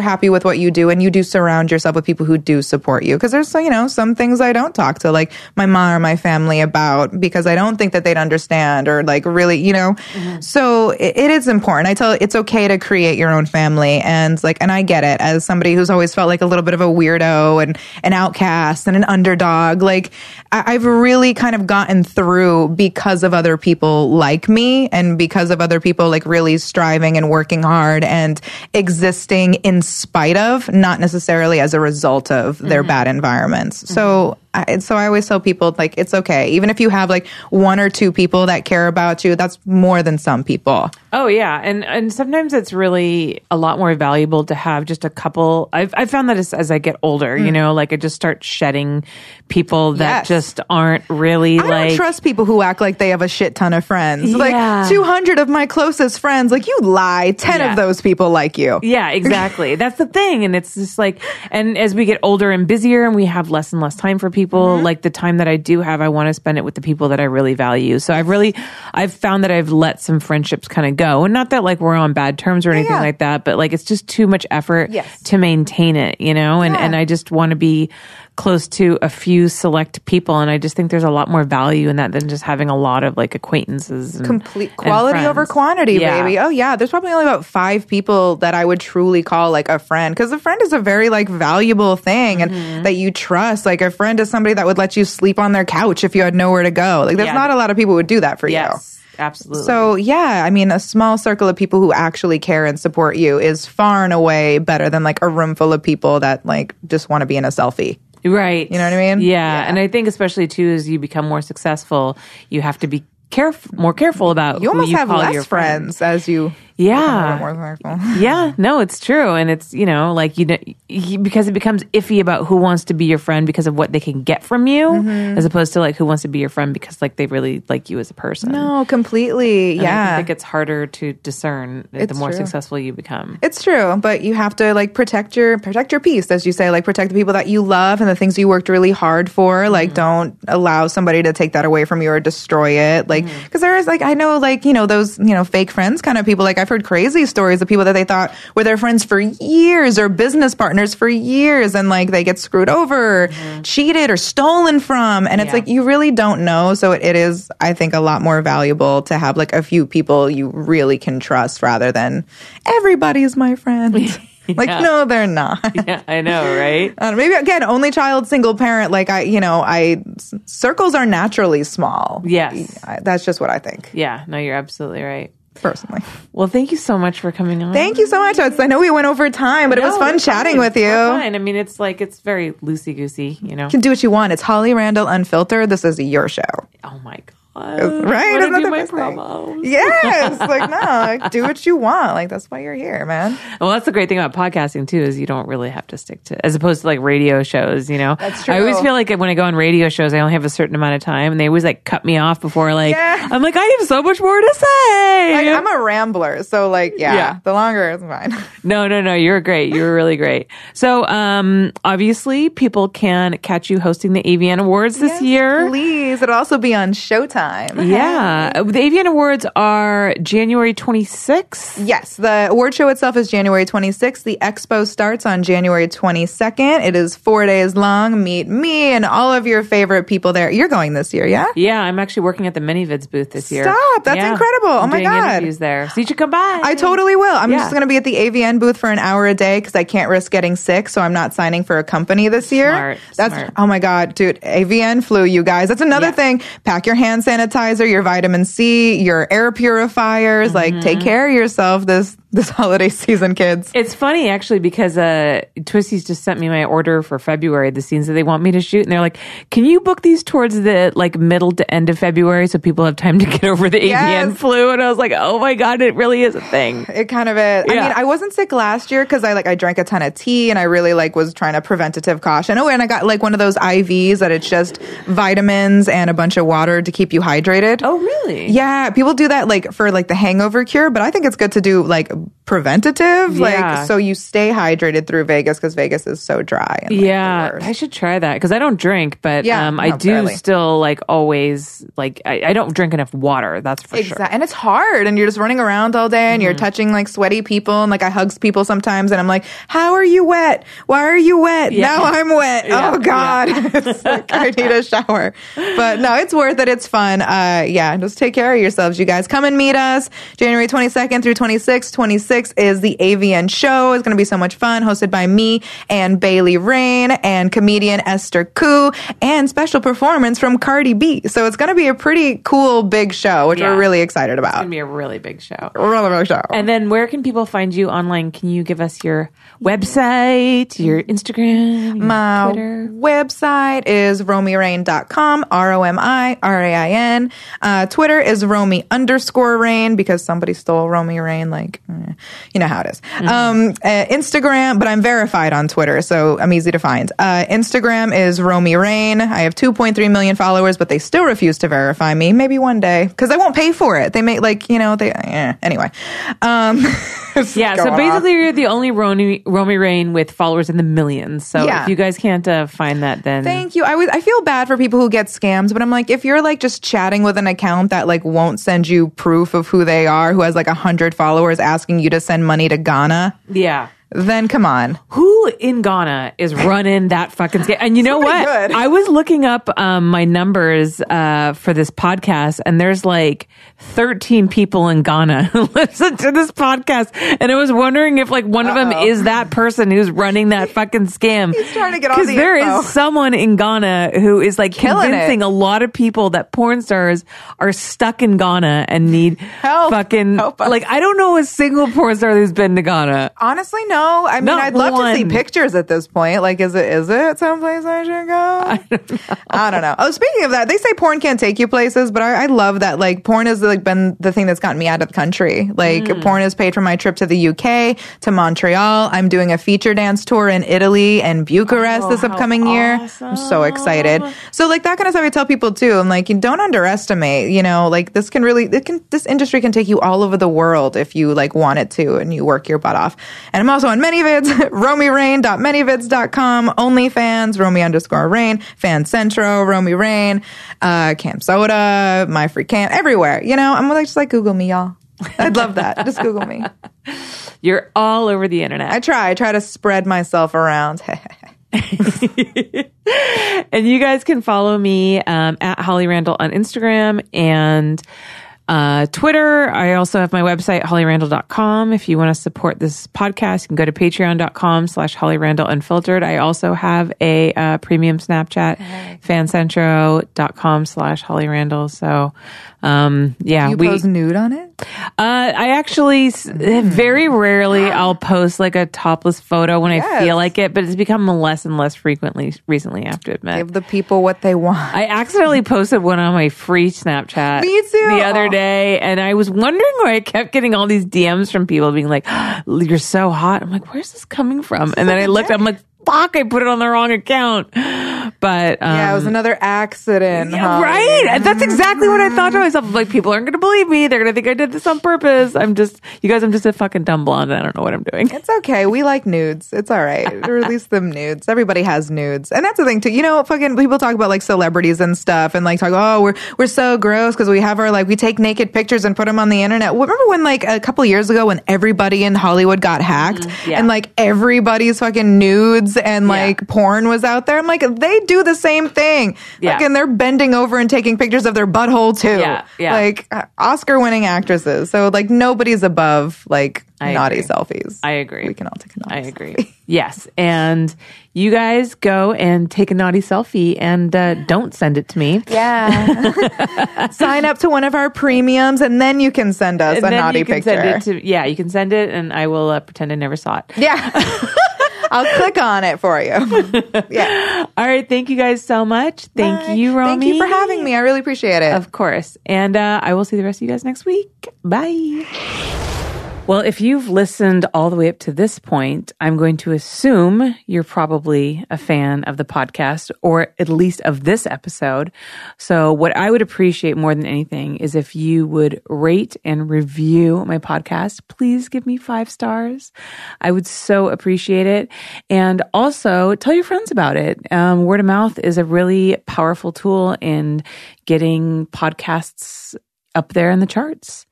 happy with what you do, and you do surround yourself with people who do support you, because there's, you know, some things I don't talk to like my mom or my family about because I don't think that they'd understand. Or like really, you know, so it is important. I tell it's okay to create your own family, and like, and I get it as somebody who's always felt like a little bit of a weirdo and an outcast and an underdog. Like I've really kind of gotten through because of other people like me, and because of other people like really striving and working hard and existing in spite of, not necessarily as a result of their bad environments. So I always tell people, like, it's okay. Even if you have, like, one or two people that care about you, that's more than some people. Oh, yeah. And sometimes it's really a lot more valuable to have just a couple. I've found that as I get older, you know, like, I just start shedding people that just aren't really, I don't trust people who act like they have a shit ton of friends. Yeah. Like, 200 of my closest friends, like, you lie. 10 of those people like you. Yeah, exactly. That's the thing. And it's just like, and as we get older and busier and we have less and less time for people, like the time that I do have, I want to spend it with the people that I really value. So I've found that I've let some friendships kind of go, and not that like we're on bad terms or anything like that, but like it's just too much effort to maintain it, you know. And I just want to be close to a few select people, and I just think there's a lot more value in that than just having a lot of like acquaintances. Complete quality over quantity, baby. Oh yeah, there's probably only about 5 people that I would truly call like a friend, because a friend is a very like valuable thing, and that you trust. Like a friend is somebody that would let you sleep on their couch if you had nowhere to go. Like there's not a lot of people who would do that for you. Absolutely. So, yeah, I mean, a small circle of people who actually care and support you is far and away better than like a room full of people that like just want to be in a selfie. Right. You know what I mean? Yeah. And I think especially too, as you become more successful, you have to be more careful about who you call your friends. You almost have less friends as you Yeah. More than yeah. No, it's true. And it's, you know, like, you know, because it becomes iffy about who wants to be your friend because of what they can get from you, mm-hmm. as opposed to like who wants to be your friend because like they really like you as a person. No, completely. And yeah. I think it's harder to discern the more successful you become. It's true. But you have to like protect your peace, as you say, like protect the people that you love and the things you worked really hard for. Like mm-hmm. don't allow somebody to take that away from you or destroy it. Like, because mm-hmm. there is like, I know like, you know, those, you know, fake friends kind of people, like I've heard crazy stories of people that they thought were their friends for years or business partners for years, and like they get screwed over, mm-hmm. cheated or stolen from, and it's yeah. like you really don't know. So it is, I think, a lot more valuable to have like a few people you really can trust rather than everybody's my friend. Yeah. Like, no, they're not. Yeah, I know, right? Maybe, again, only child, single parent, like, circles are naturally small. Yes. That's just what I think. Yeah, no, you're absolutely right. Personally. Well, thank you so much for coming on. Thank you so much. I know we went over time, but it was fun chatting with you. Fine. I mean, it's like, it's very loosey-goosey, you know. You can do what you want. It's Holly Randall Unfiltered. This is your show. Oh, my God. Right? That's not the best thing. Yes. Like, no, like, do what you want. Like, that's why you're here, man. Well, that's the great thing about podcasting, too, is you don't really have to stick to, as opposed to like radio shows, you know? That's true. I always feel like when I go on radio shows, I only have a certain amount of time, and they always like cut me off before, like, yeah. I'm like, I have so much more to say. Like, I'm a rambler. So, like, yeah. The longer it's fine. No. You're great. You're really great. So, obviously, people can catch you hosting the AVN Awards this year. Please. It'll also be on Showtime. Yeah. The AVN Awards are January 26th? Yes. The award show itself is January 26th. The expo starts on January 22nd. It is 4 days long. Meet me and all of your favorite people there. You're going this year, yeah? Yeah. I'm actually working at the ManyVids booth this year. Stop. That's incredible. Oh, my God. I'm doing interviews there. So you should come by. I totally will. I'm just going to be at the AVN booth for an hour a day because I can't risk getting sick, so I'm not signing for a company this year. Smart. Oh, my God. Dude, AVN flu, you guys. That's another thing. Pack your hand sanitizer, your vitamin C, your air purifiers, mm-hmm. like take care of yourself this holiday season, kids. It's funny, actually, because Twisties just sent me my order for February, the scenes that they want me to shoot. And they're like, can you book these towards the like middle to end of February so people have time to get over the AVN flu? And I was like, oh my God, it really is a thing. It kind of is. Yeah. I mean, I wasn't sick last year because I drank a ton of tea and I really like was trying to preventative caution. Oh, and I got like one of those IVs that it's just vitamins and a bunch of water to keep you hydrated. Oh, really? Yeah. People do that like for like the hangover cure, but I think it's good to do like preventative, like so you stay hydrated through Vegas because Vegas is so dry. And, like, I should try that because I don't drink, but I do barely. Still like always like I don't drink enough water. That's for sure. And it's hard, and you're just running around all day, and mm-hmm. you're touching like sweaty people, and like I hug people sometimes, and I'm like, how are you wet? Why are you wet? Yeah. Now I'm wet. Yeah. Oh God, it's like I need a shower. But no, it's worth it. It's fun. Just take care of yourselves, you guys. Come and meet us January 22nd through 26th. 26th is the AVN show. It's going to be so much fun, hosted by me and Romy Rain and comedian Esther Koo and special performance from Cardi B. So it's going to be a pretty cool big show, which we're really excited about. It's going to be a really big show. And then where can people find you online? Can you give us your website, your Instagram, your Twitter? My website is romyrain.com, ROMIRAIN. Twitter is Romy_Rain because somebody stole Romy Rain, like... You know how it is. Mm-hmm. Instagram, but I'm verified on Twitter, so I'm easy to find. Instagram is Romy Rain. I have 2.3 million followers, but they still refuse to verify me. Maybe one day, because I won't pay for it. They may, like, you know, anyway. So basically you're the only Romy Rain with followers in the millions. So if you guys can't find that, then... Thank you. I feel bad for people who get scams, but I'm like, if you're, like, just chatting with an account that, like, won't send you proof of who they are, who has, like, 100 followers asking you to send money to Ghana. Yeah. Then come on. Who in Ghana is running that fucking scam? And you know what? Good. I was looking up my numbers for this podcast, and there's like 13 people in Ghana who listen to this podcast. And I was wondering if like one of them is that person who's running that fucking scam. He's trying to get all the info. Because there is someone in Ghana who is like convincing a lot of people that porn stars are stuck in Ghana and need help. Help us. Like, I don't know a single porn star who's been to Ghana. Honestly, no. No, I mean, not I'd love to see pictures at this point. Like, is it someplace I should go? I don't know. Oh, speaking of that, they say porn can't take you places, but I love that. Like, porn has like been the thing that's gotten me out of the country. Like, porn has paid for my trip to the UK, to Montreal. I'm doing a feature dance tour in Italy and Bucharest this upcoming year. I'm so excited. So, like, that kind of stuff I tell people too. I'm like, don't underestimate. You know, like this can really, this industry can take you all over the world if you like want it to and you work your butt off. And I'm also on ManyVids, romyrain.manyvids.com, OnlyFans, Romy_Rain, FanCentro, Romy Rain, Cam Soda, My Free Cams, everywhere. You know, I'm like, just like Google me, y'all. I'd love that. Just Google me. You're all over the internet. I try to spread myself around. And you guys can follow me at Holly Randall on Instagram and Twitter. I also have my website, hollyrandall.com. If you want to support this podcast, you can go to patreon.com/hollyrandallunfiltered. I also have a premium Snapchat, fancentro.com/hollyrandall. So, yeah. Do you post nude on it? I actually, very rarely, I'll post like a topless photo when I feel like it, but it's become less and less frequently recently, I have to admit. Give the people what they want. I accidentally posted one on my free Snapchat. Me too. The other day, and I was wondering why I kept getting all these DMs from people being like, oh, you're so hot. I'm like, where's this coming from? And then I looked, I'm like, fuck, I put it on the wrong account. But yeah, it was another accident. Yeah, right? That's exactly what I thought to myself. Like, people aren't going to believe me. They're going to think I did this on purpose. I'm just a fucking dumb blonde and I don't know what I'm doing. It's okay. We like nudes. It's all right. Release them nudes. Everybody has nudes. And that's the thing too. You know, fucking people talk about like celebrities and stuff and like talk, oh, we're so gross because we have our like, we take naked pictures and put them on the internet. Well, remember when like a couple years ago when everybody in Hollywood got hacked and like everybody's fucking nudes and like porn was out there? I'm like, they do the same thing. Yeah. Like, and they're bending over and taking pictures of their butthole too. Yeah, yeah. Like Oscar-winning actresses. So like nobody's above like selfies. I agree. We can all take a naughty selfie. Yes. And you guys go and take a naughty selfie and don't send it to me. Yeah. Sign up to one of our premiums and then you can send us a naughty picture. You can send it and I will pretend I never saw it. Yeah. I'll click on it for you. Yeah. All right. Thank you guys so much. Thank you, Romy. Thank you for having me. I really appreciate it. Of course. And I will see the rest of you guys next week. Bye. Well, if you've listened all the way up to this point, I'm going to assume you're probably a fan of the podcast, or at least of this episode. So what I would appreciate more than anything is if you would rate and review my podcast. Please give me 5 stars. I would so appreciate it. And also tell your friends about it. Word of mouth is a really powerful tool in getting podcasts up there in the charts.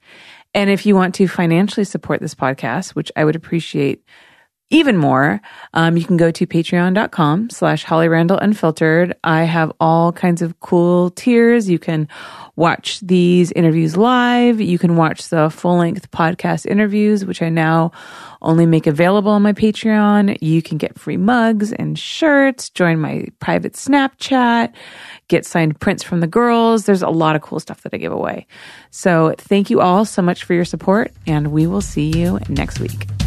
And if you want to financially support this podcast, which I would appreciate even more, you can go to patreon.com/hollyrandallunfiltered. I have all kinds of cool tiers. You can watch these interviews live. You can watch the full-length podcast interviews, which I now only make available on my Patreon. You can get free mugs and shirts, join my private Snapchat, get signed prints from the girls. There's a lot of cool stuff that I give away. So thank you all so much for your support, and we will see you next week.